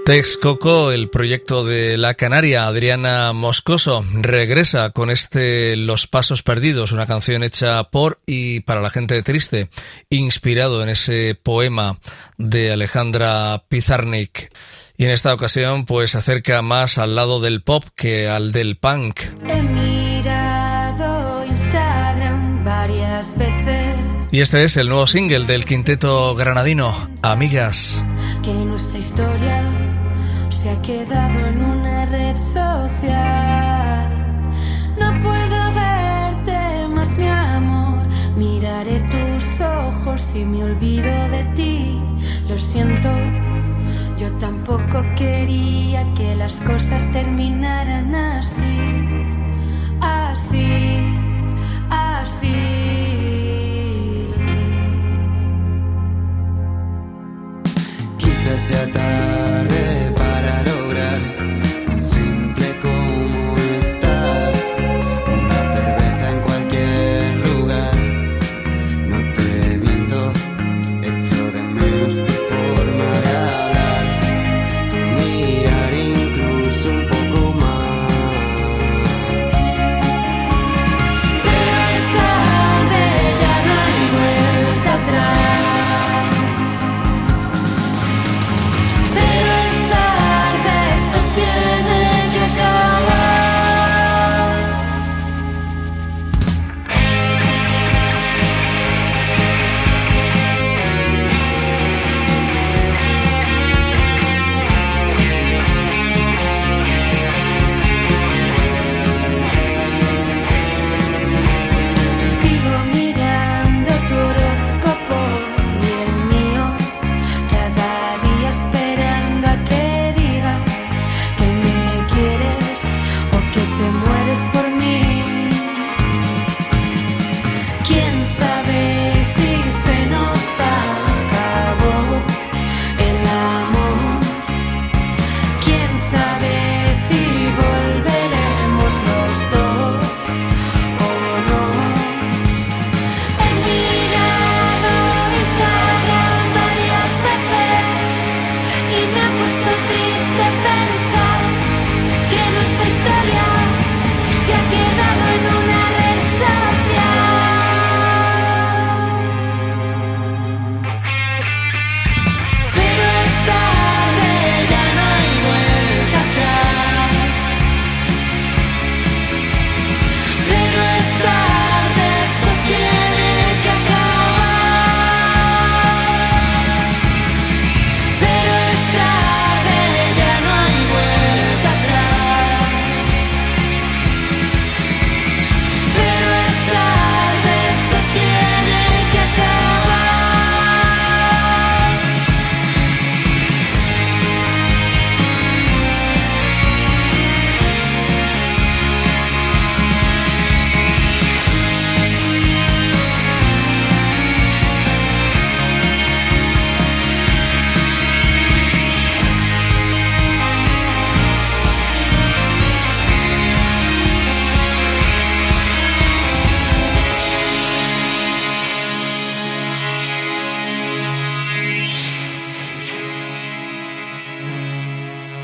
Texcoco, el proyecto de la canaria Adriana Moscoso, regresa con este Los Pasos Perdidos, una canción hecha por y para la gente triste, inspirado en ese poema de Alejandra Pizarnik. Y en esta ocasión pues se acerca más al lado del pop que al del punk. He mirado Instagram varias veces. Y este es el nuevo single del quinteto granadino, Amigas. Que nuestra historia se ha quedado en una red social. No puedo verte más, mi amor. Miraré tus ojos si me olvido de ti. Lo siento, yo tampoco quería que las cosas terminaran así. Así, así. Sea tarde para lograr un simple como estás, una cerveza en cualquier lugar. No te miento, echo de menos tu forma de hablar, tu mirar incluso un poco más. Pero es tarde, ya no hay vuelta atrás.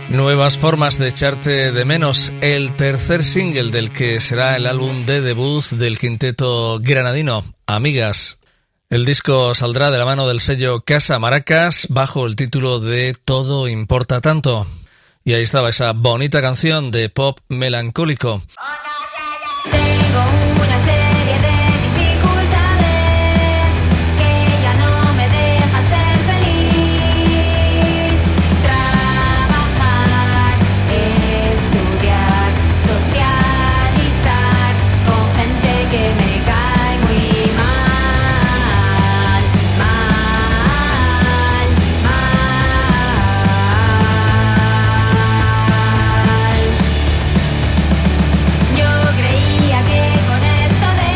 Nuevas formas de echarte de menos, el tercer single del que será el álbum de debut del quinteto granadino, Amigas. El disco saldrá de la mano del sello Casa Maracas bajo el título de Todo Importa Tanto. Y ahí estaba esa bonita canción de pop melancólico. Tengo una serie de Yo creía que con esto de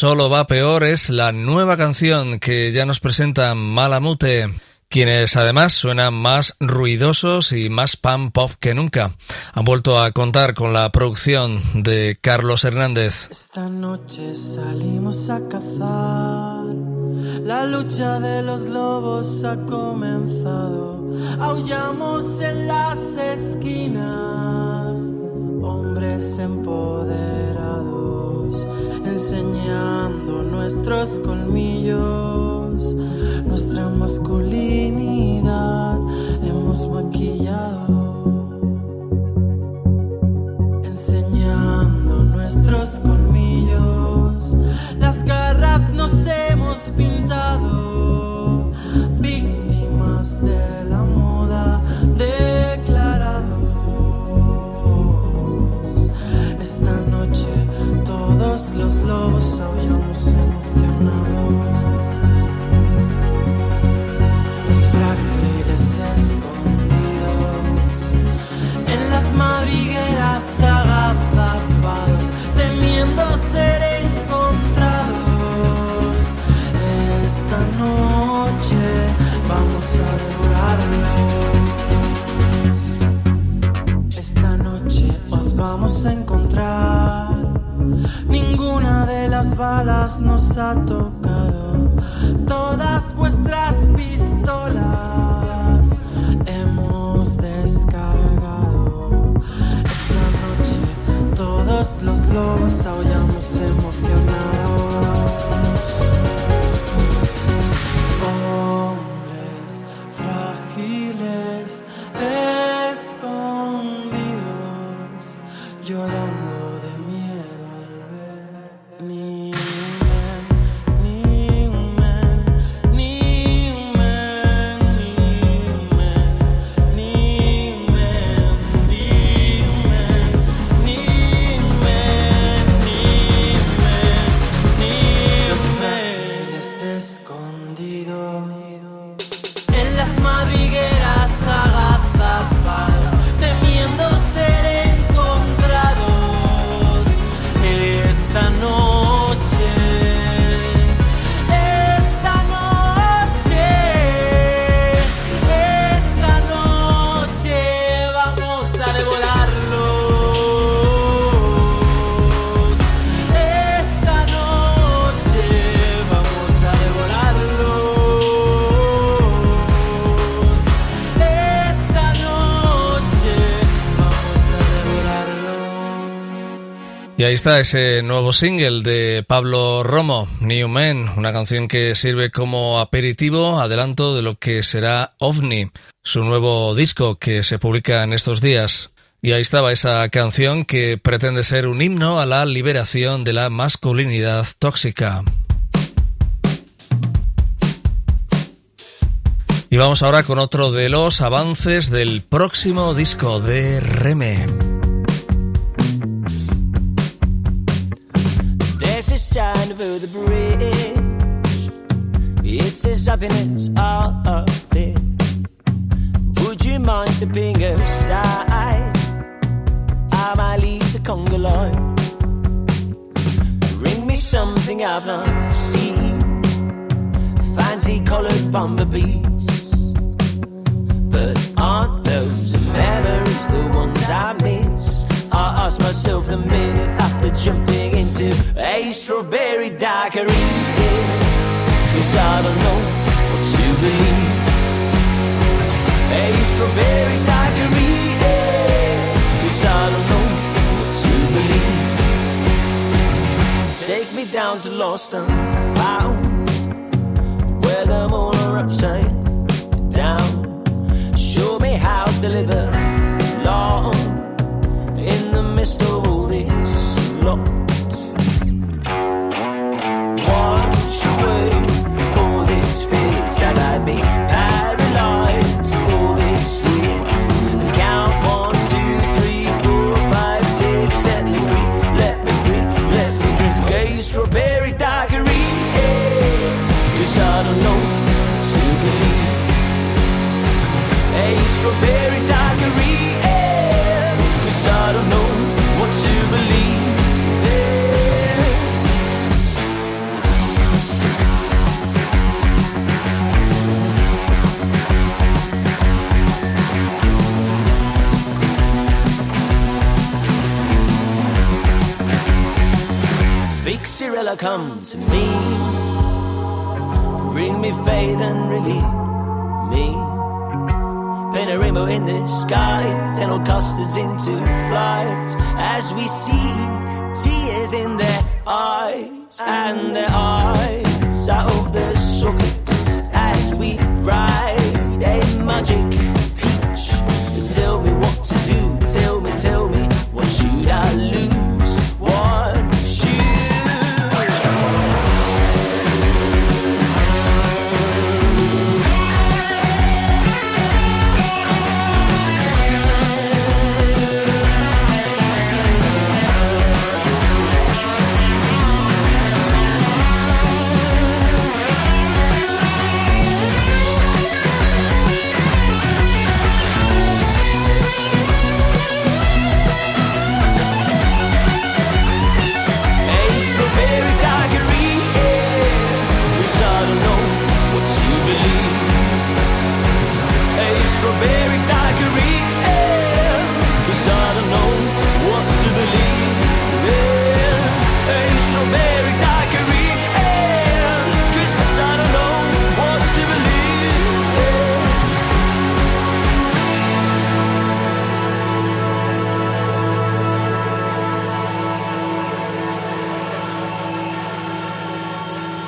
Solo va peor es la nueva canción que ya nos presenta Malamute, quienes además suenan más ruidosos y más pan pop que nunca. Han vuelto a contar con la producción de Carlos Hernández. Esta noche salimos a cazar, la lucha de los lobos ha comenzado, aullamos en las esquinas, hombres empoderados, enseñando nuestros colmillos. Nuestra masculinidad hemos maquillado, enseñando nuestros colmillos. Las garras nos hemos pintado, víctimas de la moda, declarados. Esta noche todos los lobos aullamos emocionados. Madrigueras agazapados, temiendo ser encontrados. Esta noche vamos a devorarlos. Esta noche os vamos a encontrar. Ninguna de las balas nos ha tocado. Todas vuestras pistolas hemos descargado. Todos los lobos aullamos emocionados. Hombres frágiles escondidos, llorando de miedo al ver. Ni un men, ni un men, ni un men, ni un men, ni un men, ni un men. Y ahí está ese nuevo single de Pablo Romo, New Men, una canción que sirve como aperitivo, adelanto de lo que será OVNI, su nuevo disco que se publica en estos días. Y ahí estaba esa canción que pretende ser un himno a la liberación de la masculinidad tóxica. Y vamos ahora con otro de los avances del próximo disco de Reme. Sign over the bridge, it says happiness all up there. Would you mind stepping aside? I might leave the Congo line. Bring me something I've not seen, fancy coloured bomber bees. But aren't those the memories, the ones I miss? I asked myself the minute after jumping into a strawberry daiquiri, yeah. Cause I don't know what to believe. A strawberry daiquiri, yeah. Cause I don't know what to believe. Take me down to lost and found, where the moon are upside down. Show me how to live alone in the midst of all this lot. Wash away all these fears that I've been paralysed all these years. And count one, two, three, four, five, six, set me free, let me free, let me drink a strawberry daiquiri, yeah. Cause I don't know what to believe. A strawberry daiquiri, yeah. I don't know what to believe. fake Cirilla comes and me. Bring me faith and relief me. Paint a rainbow in the sky, turn all custards into flies as we see tears in their eyes and their eyes out of the sockets as we ride a magic peach. Tell me what to do, tell me, tell me, what should I lose?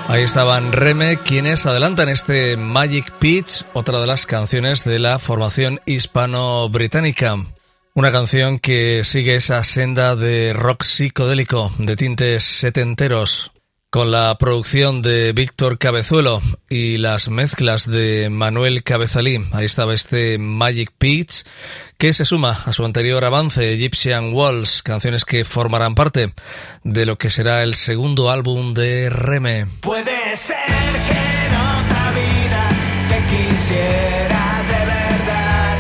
Ahí estaban Reme, quienes adelantan este Magic Peach, otra de las canciones de la formación hispano-británica. Una canción que sigue esa senda de rock psicodélico, de tintes setenteros, con la producción de Víctor Cabezuelo y las mezclas de Manuel Cabezalí. Ahí estaba este Magic Peach, que se suma a su anterior avance, Egyptian Walls, canciones que formarán parte de lo que será el segundo álbum de Reme. Puede ser que en otra vida te quisiera de verdad,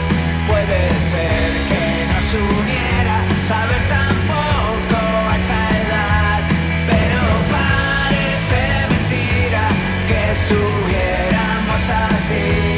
puede ser que nos uniera saber tan poco a esa edad, pero parece mentira que estuviéramos así.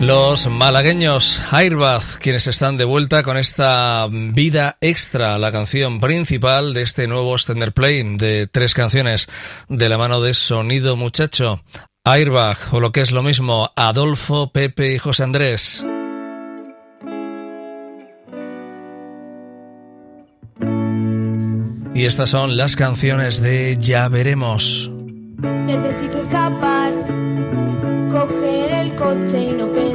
Los malagueños Airbaz, quienes están de vuelta con esta vida extra, la canción principal de este nuevo Extender Play de tres canciones de la mano de Sonido Muchacho. Airbag, o lo que es lo mismo, Adolfo, Pepe y José Andrés. Y estas son las canciones de Ya Veremos. Necesito escapar, coger el coche y no pensar.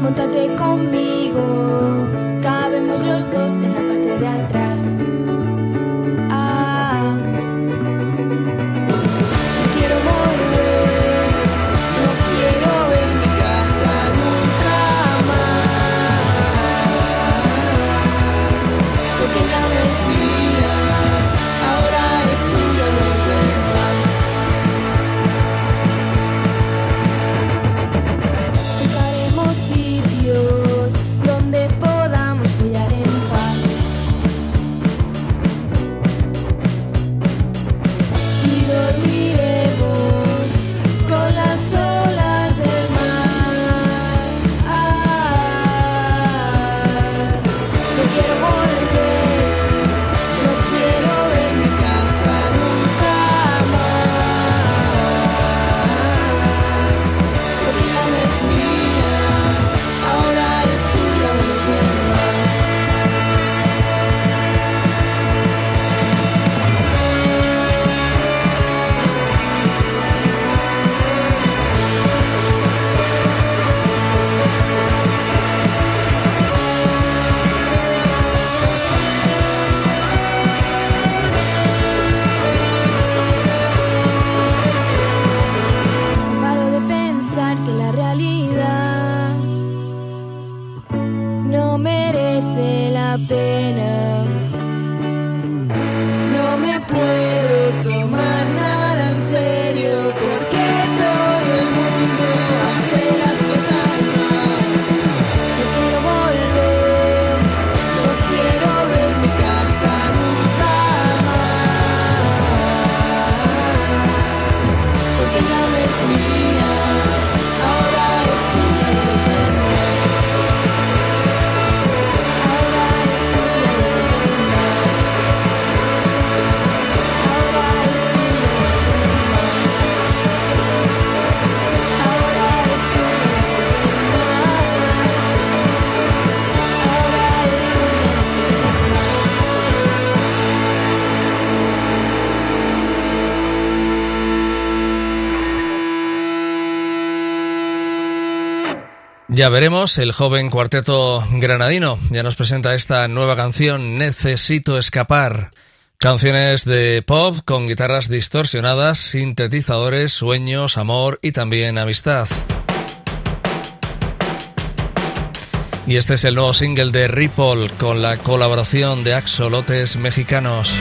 Móntate conmigo, cabemos los dos en la parte de atrás. Ah, no quiero volver, no quiero ver mi casa nunca más. no merece la pena. No me puedo tomar nada en serio porque todo el mundo hace las cosas mal. Yo quiero volver, no quiero ver mi casa nunca más, porque ya no es mía. Ya veremos, el joven cuarteto granadino ya nos presenta esta nueva canción, Necesito Escapar. Canciones de pop con guitarras distorsionadas, sintetizadores, sueños, amor y también amistad. Y este es el nuevo single de Ripple con la colaboración de axolotes mexicanos.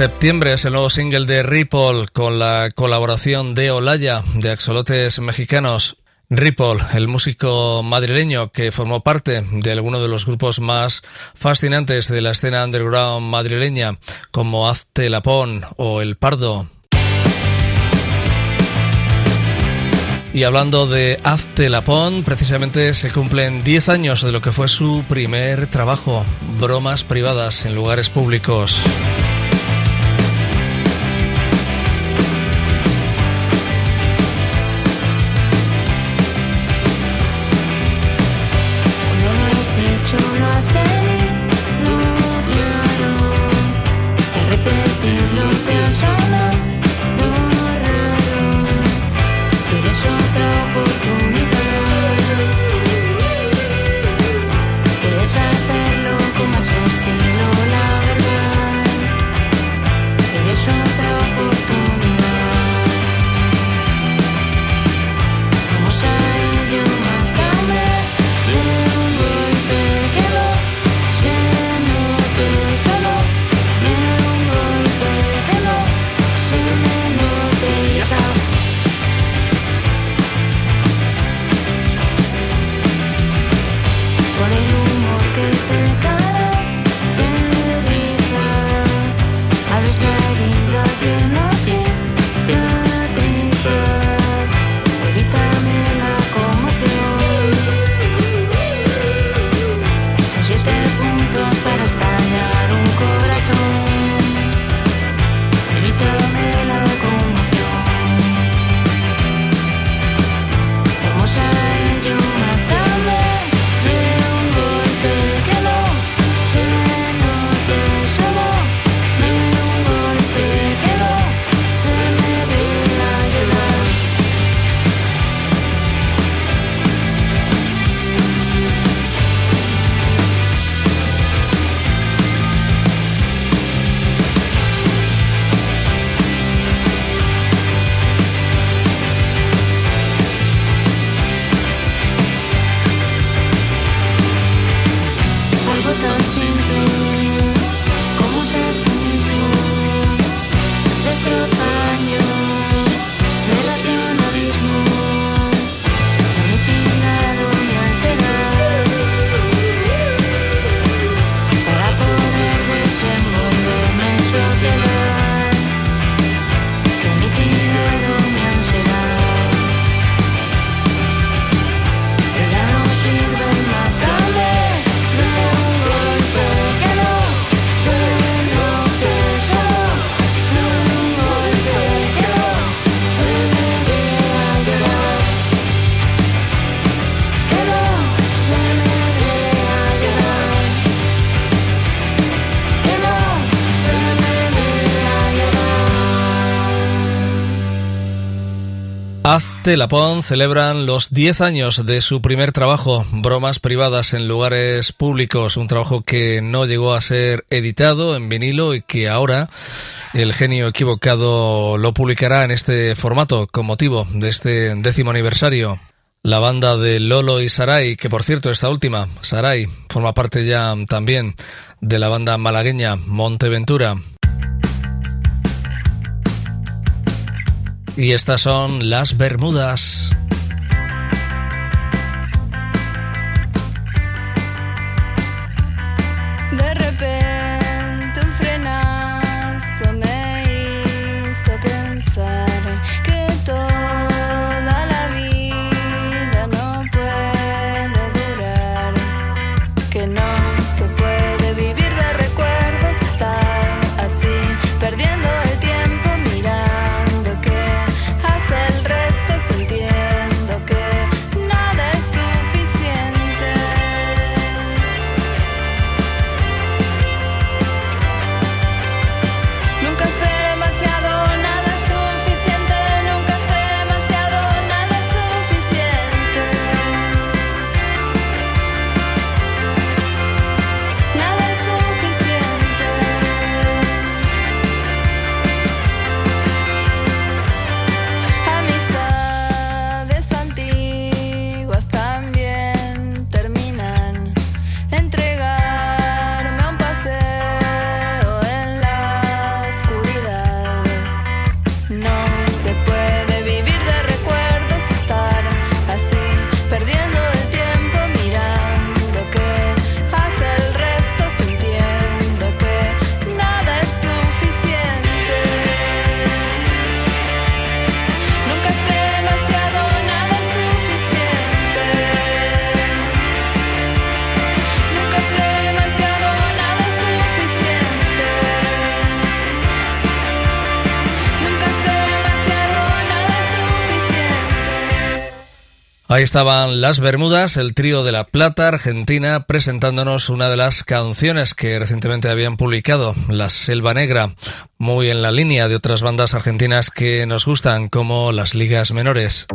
Septiembre es el nuevo single de Ripple con la colaboración de Olaya de Axolotes Mexicanos. Ripple, el músico madrileño que formó parte de alguno de los grupos más fascinantes de la escena underground madrileña, como Hazte Lapón o El Pardo. Y hablando de Hazte Lapón, precisamente se cumplen diez años de lo que fue su primer trabajo, Bromas Privadas en Lugares Públicos. Hazte Lapón celebran los diez años de su primer trabajo, Bromas Privadas en Lugares Públicos, un trabajo que no llegó a ser editado en vinilo y que ahora el genio equivocado lo publicará en este formato con motivo de este décimo aniversario. La banda de Lolo y Sarai, que por cierto esta última, Sarai, forma parte ya también de la banda malagueña Monteventura. Y estas son Las Bermudas. Ahí estaban Las Bermudas, el trío de La Plata, Argentina, presentándonos una de las canciones que recientemente habían publicado, La Selva Negra, muy en la línea de otras bandas argentinas que nos gustan, como Las Ligas Menores.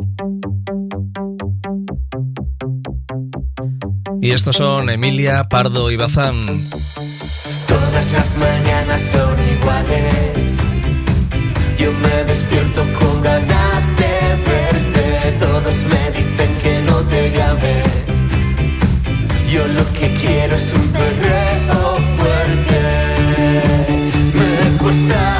Y estos son Emilia, Pardo y Bazán. Todas las mañanas son iguales. Yo me despierto con ganas de verte. Todos me dicen que no te llame. Yo lo que quiero es un perreo fuerte. Me cuesta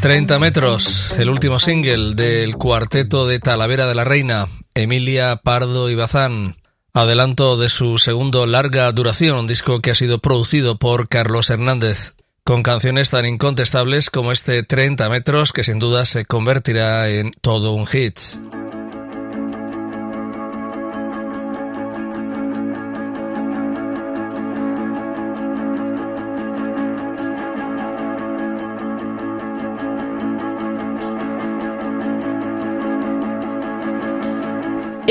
treinta metros, el último single del cuarteto de Talavera de la Reina, Emilia, Pardo y Bazán. Adelanto de su segundo larga duración, un disco que ha sido producido por Carlos Hernández, con canciones tan incontestables como este treinta metros, que sin duda se convertirá en todo un hit.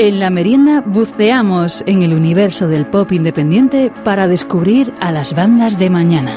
En la merienda buceamos en el universo del pop independiente para descubrir a las bandas de mañana.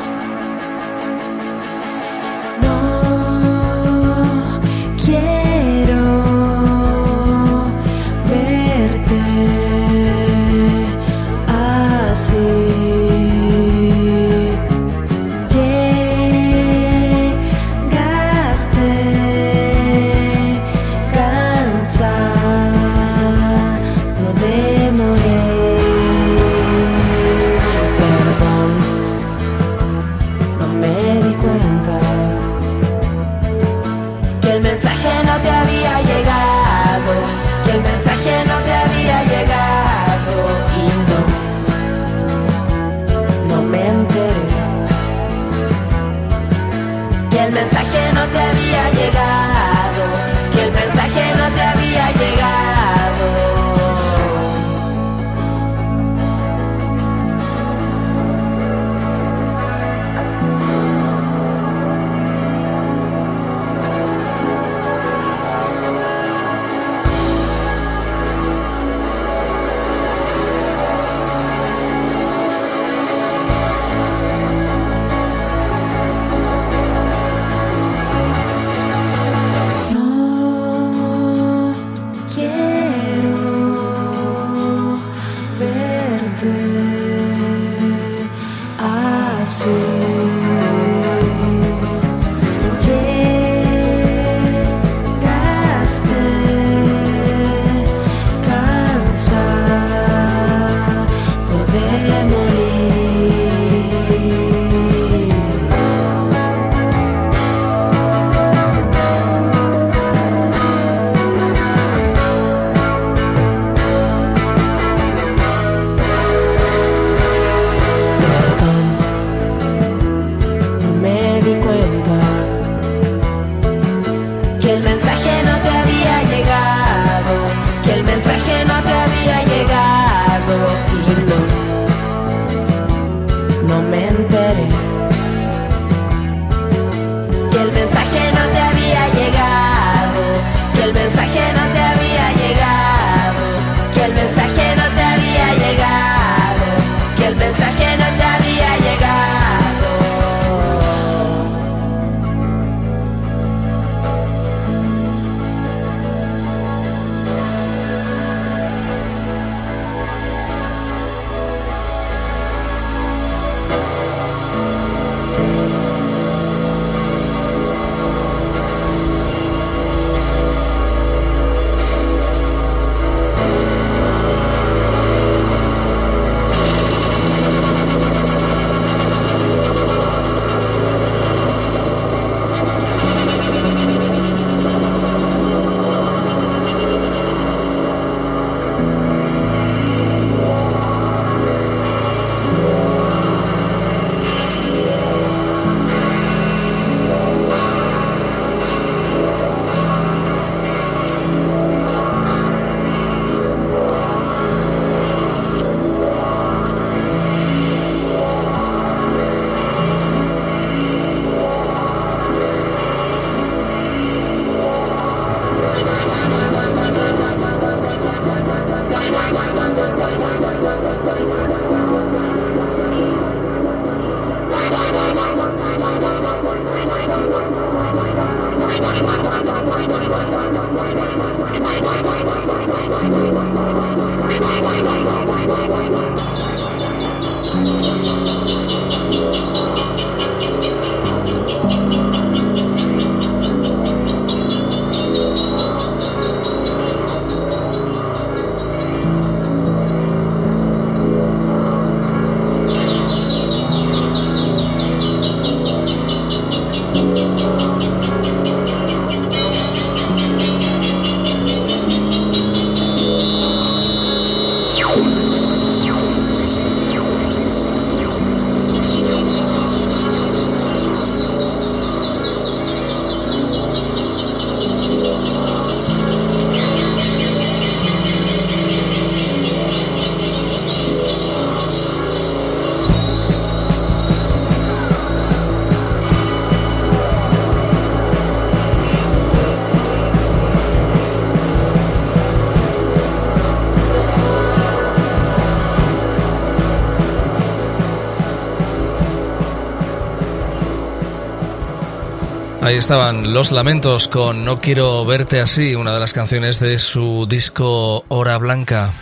Ahí estaban Los Lamentos con No Quiero Verte Así, una de las canciones de su disco Hora Blanca.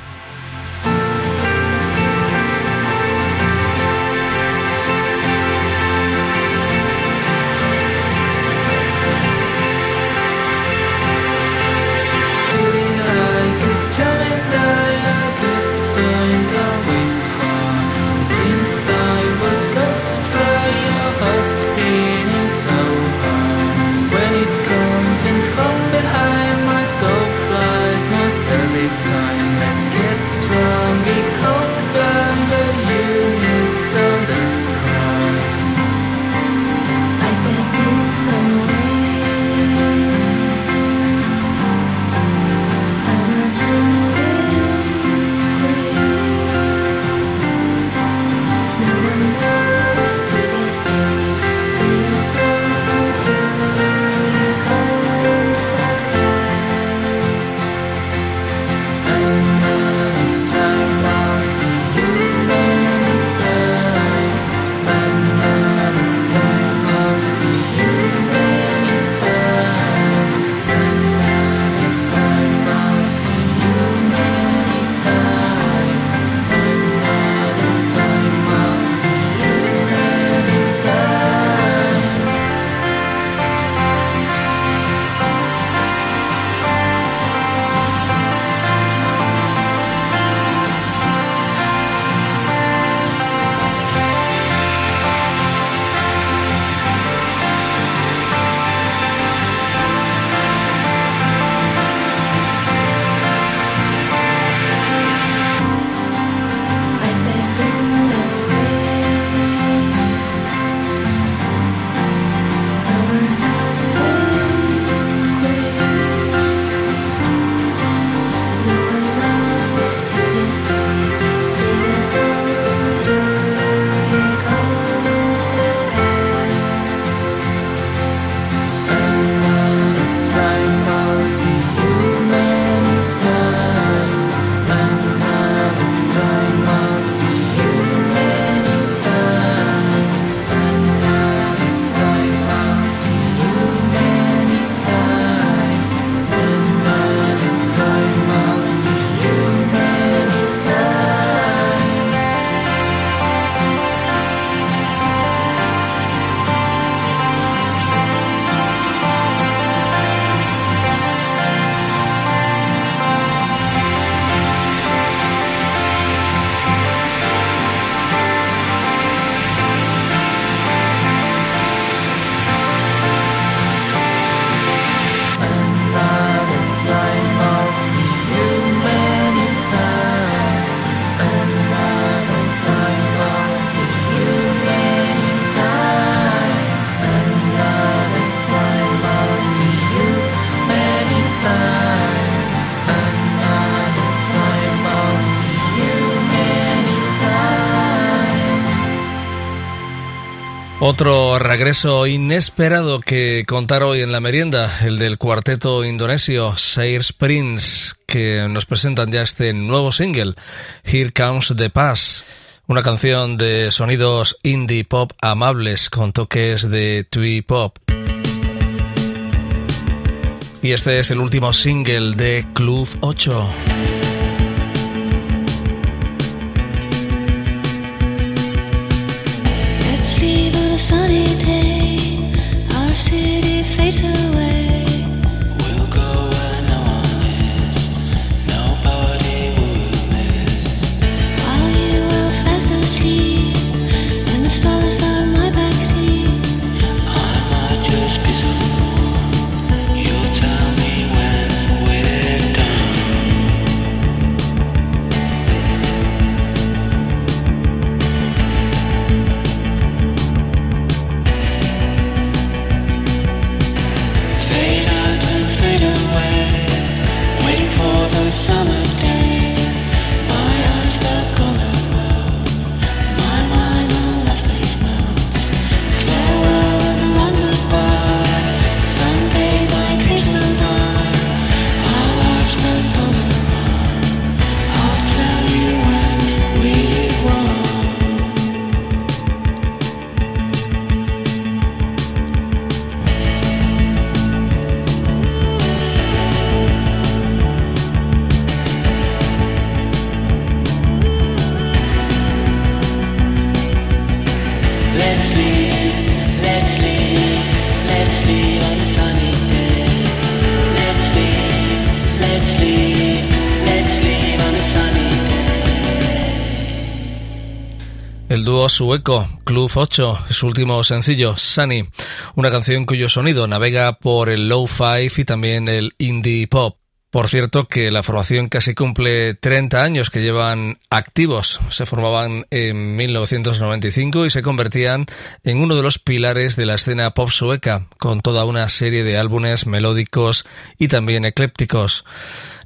Time that Otro regreso inesperado que contar hoy en la merienda, el del cuarteto indonesio Señor Chinarro, que nos presentan ya este nuevo single, Here Comes the Past, una canción de sonidos indie pop amables con toques de twee pop. Y este es el último single de Club ocho. Sueco, Club ocho, su último sencillo, Sunny, una canción cuyo sonido navega por el lo-fi y también el indie pop. Por cierto que la formación casi cumple treinta años que llevan activos. Se formaban en mil novecientos noventa y cinco y se convertían en uno de los pilares de la escena pop sueca, con toda una serie de álbumes melódicos y también eclépticos.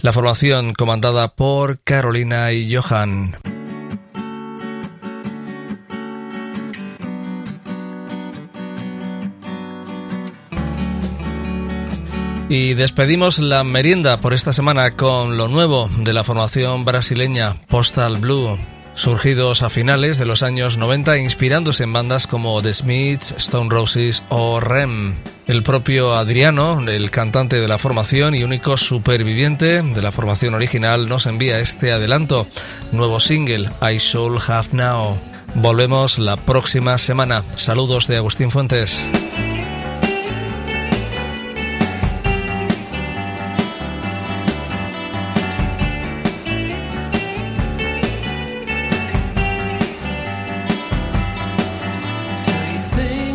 La formación comandada por Carolina y Johan. Y despedimos la merienda por esta semana con lo nuevo de la formación brasileña Postal Blue, surgidos a finales de los años noventa, inspirándose en bandas como The Smiths, Stone Roses o R E M. El propio Adriano, el cantante de la formación y único superviviente de la formación original, nos envía este adelanto, nuevo single, I Shall Have Now. Volvemos la próxima semana. Saludos de Agustín Fuentes. Night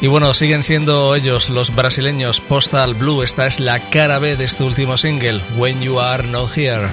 Y bueno, siguen siendo ellos los brasileños Postal Blue. Esta es la cara B de este último single, When You Are Not Here.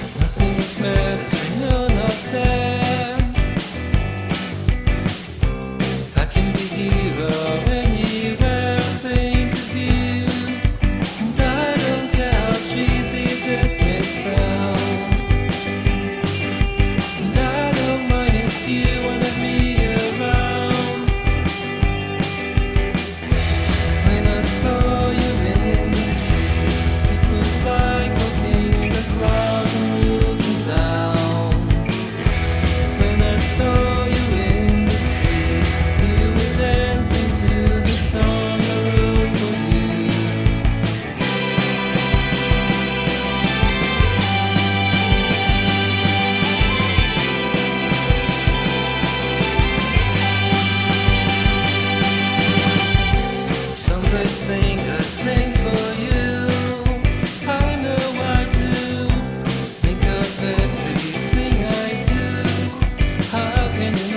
How can you?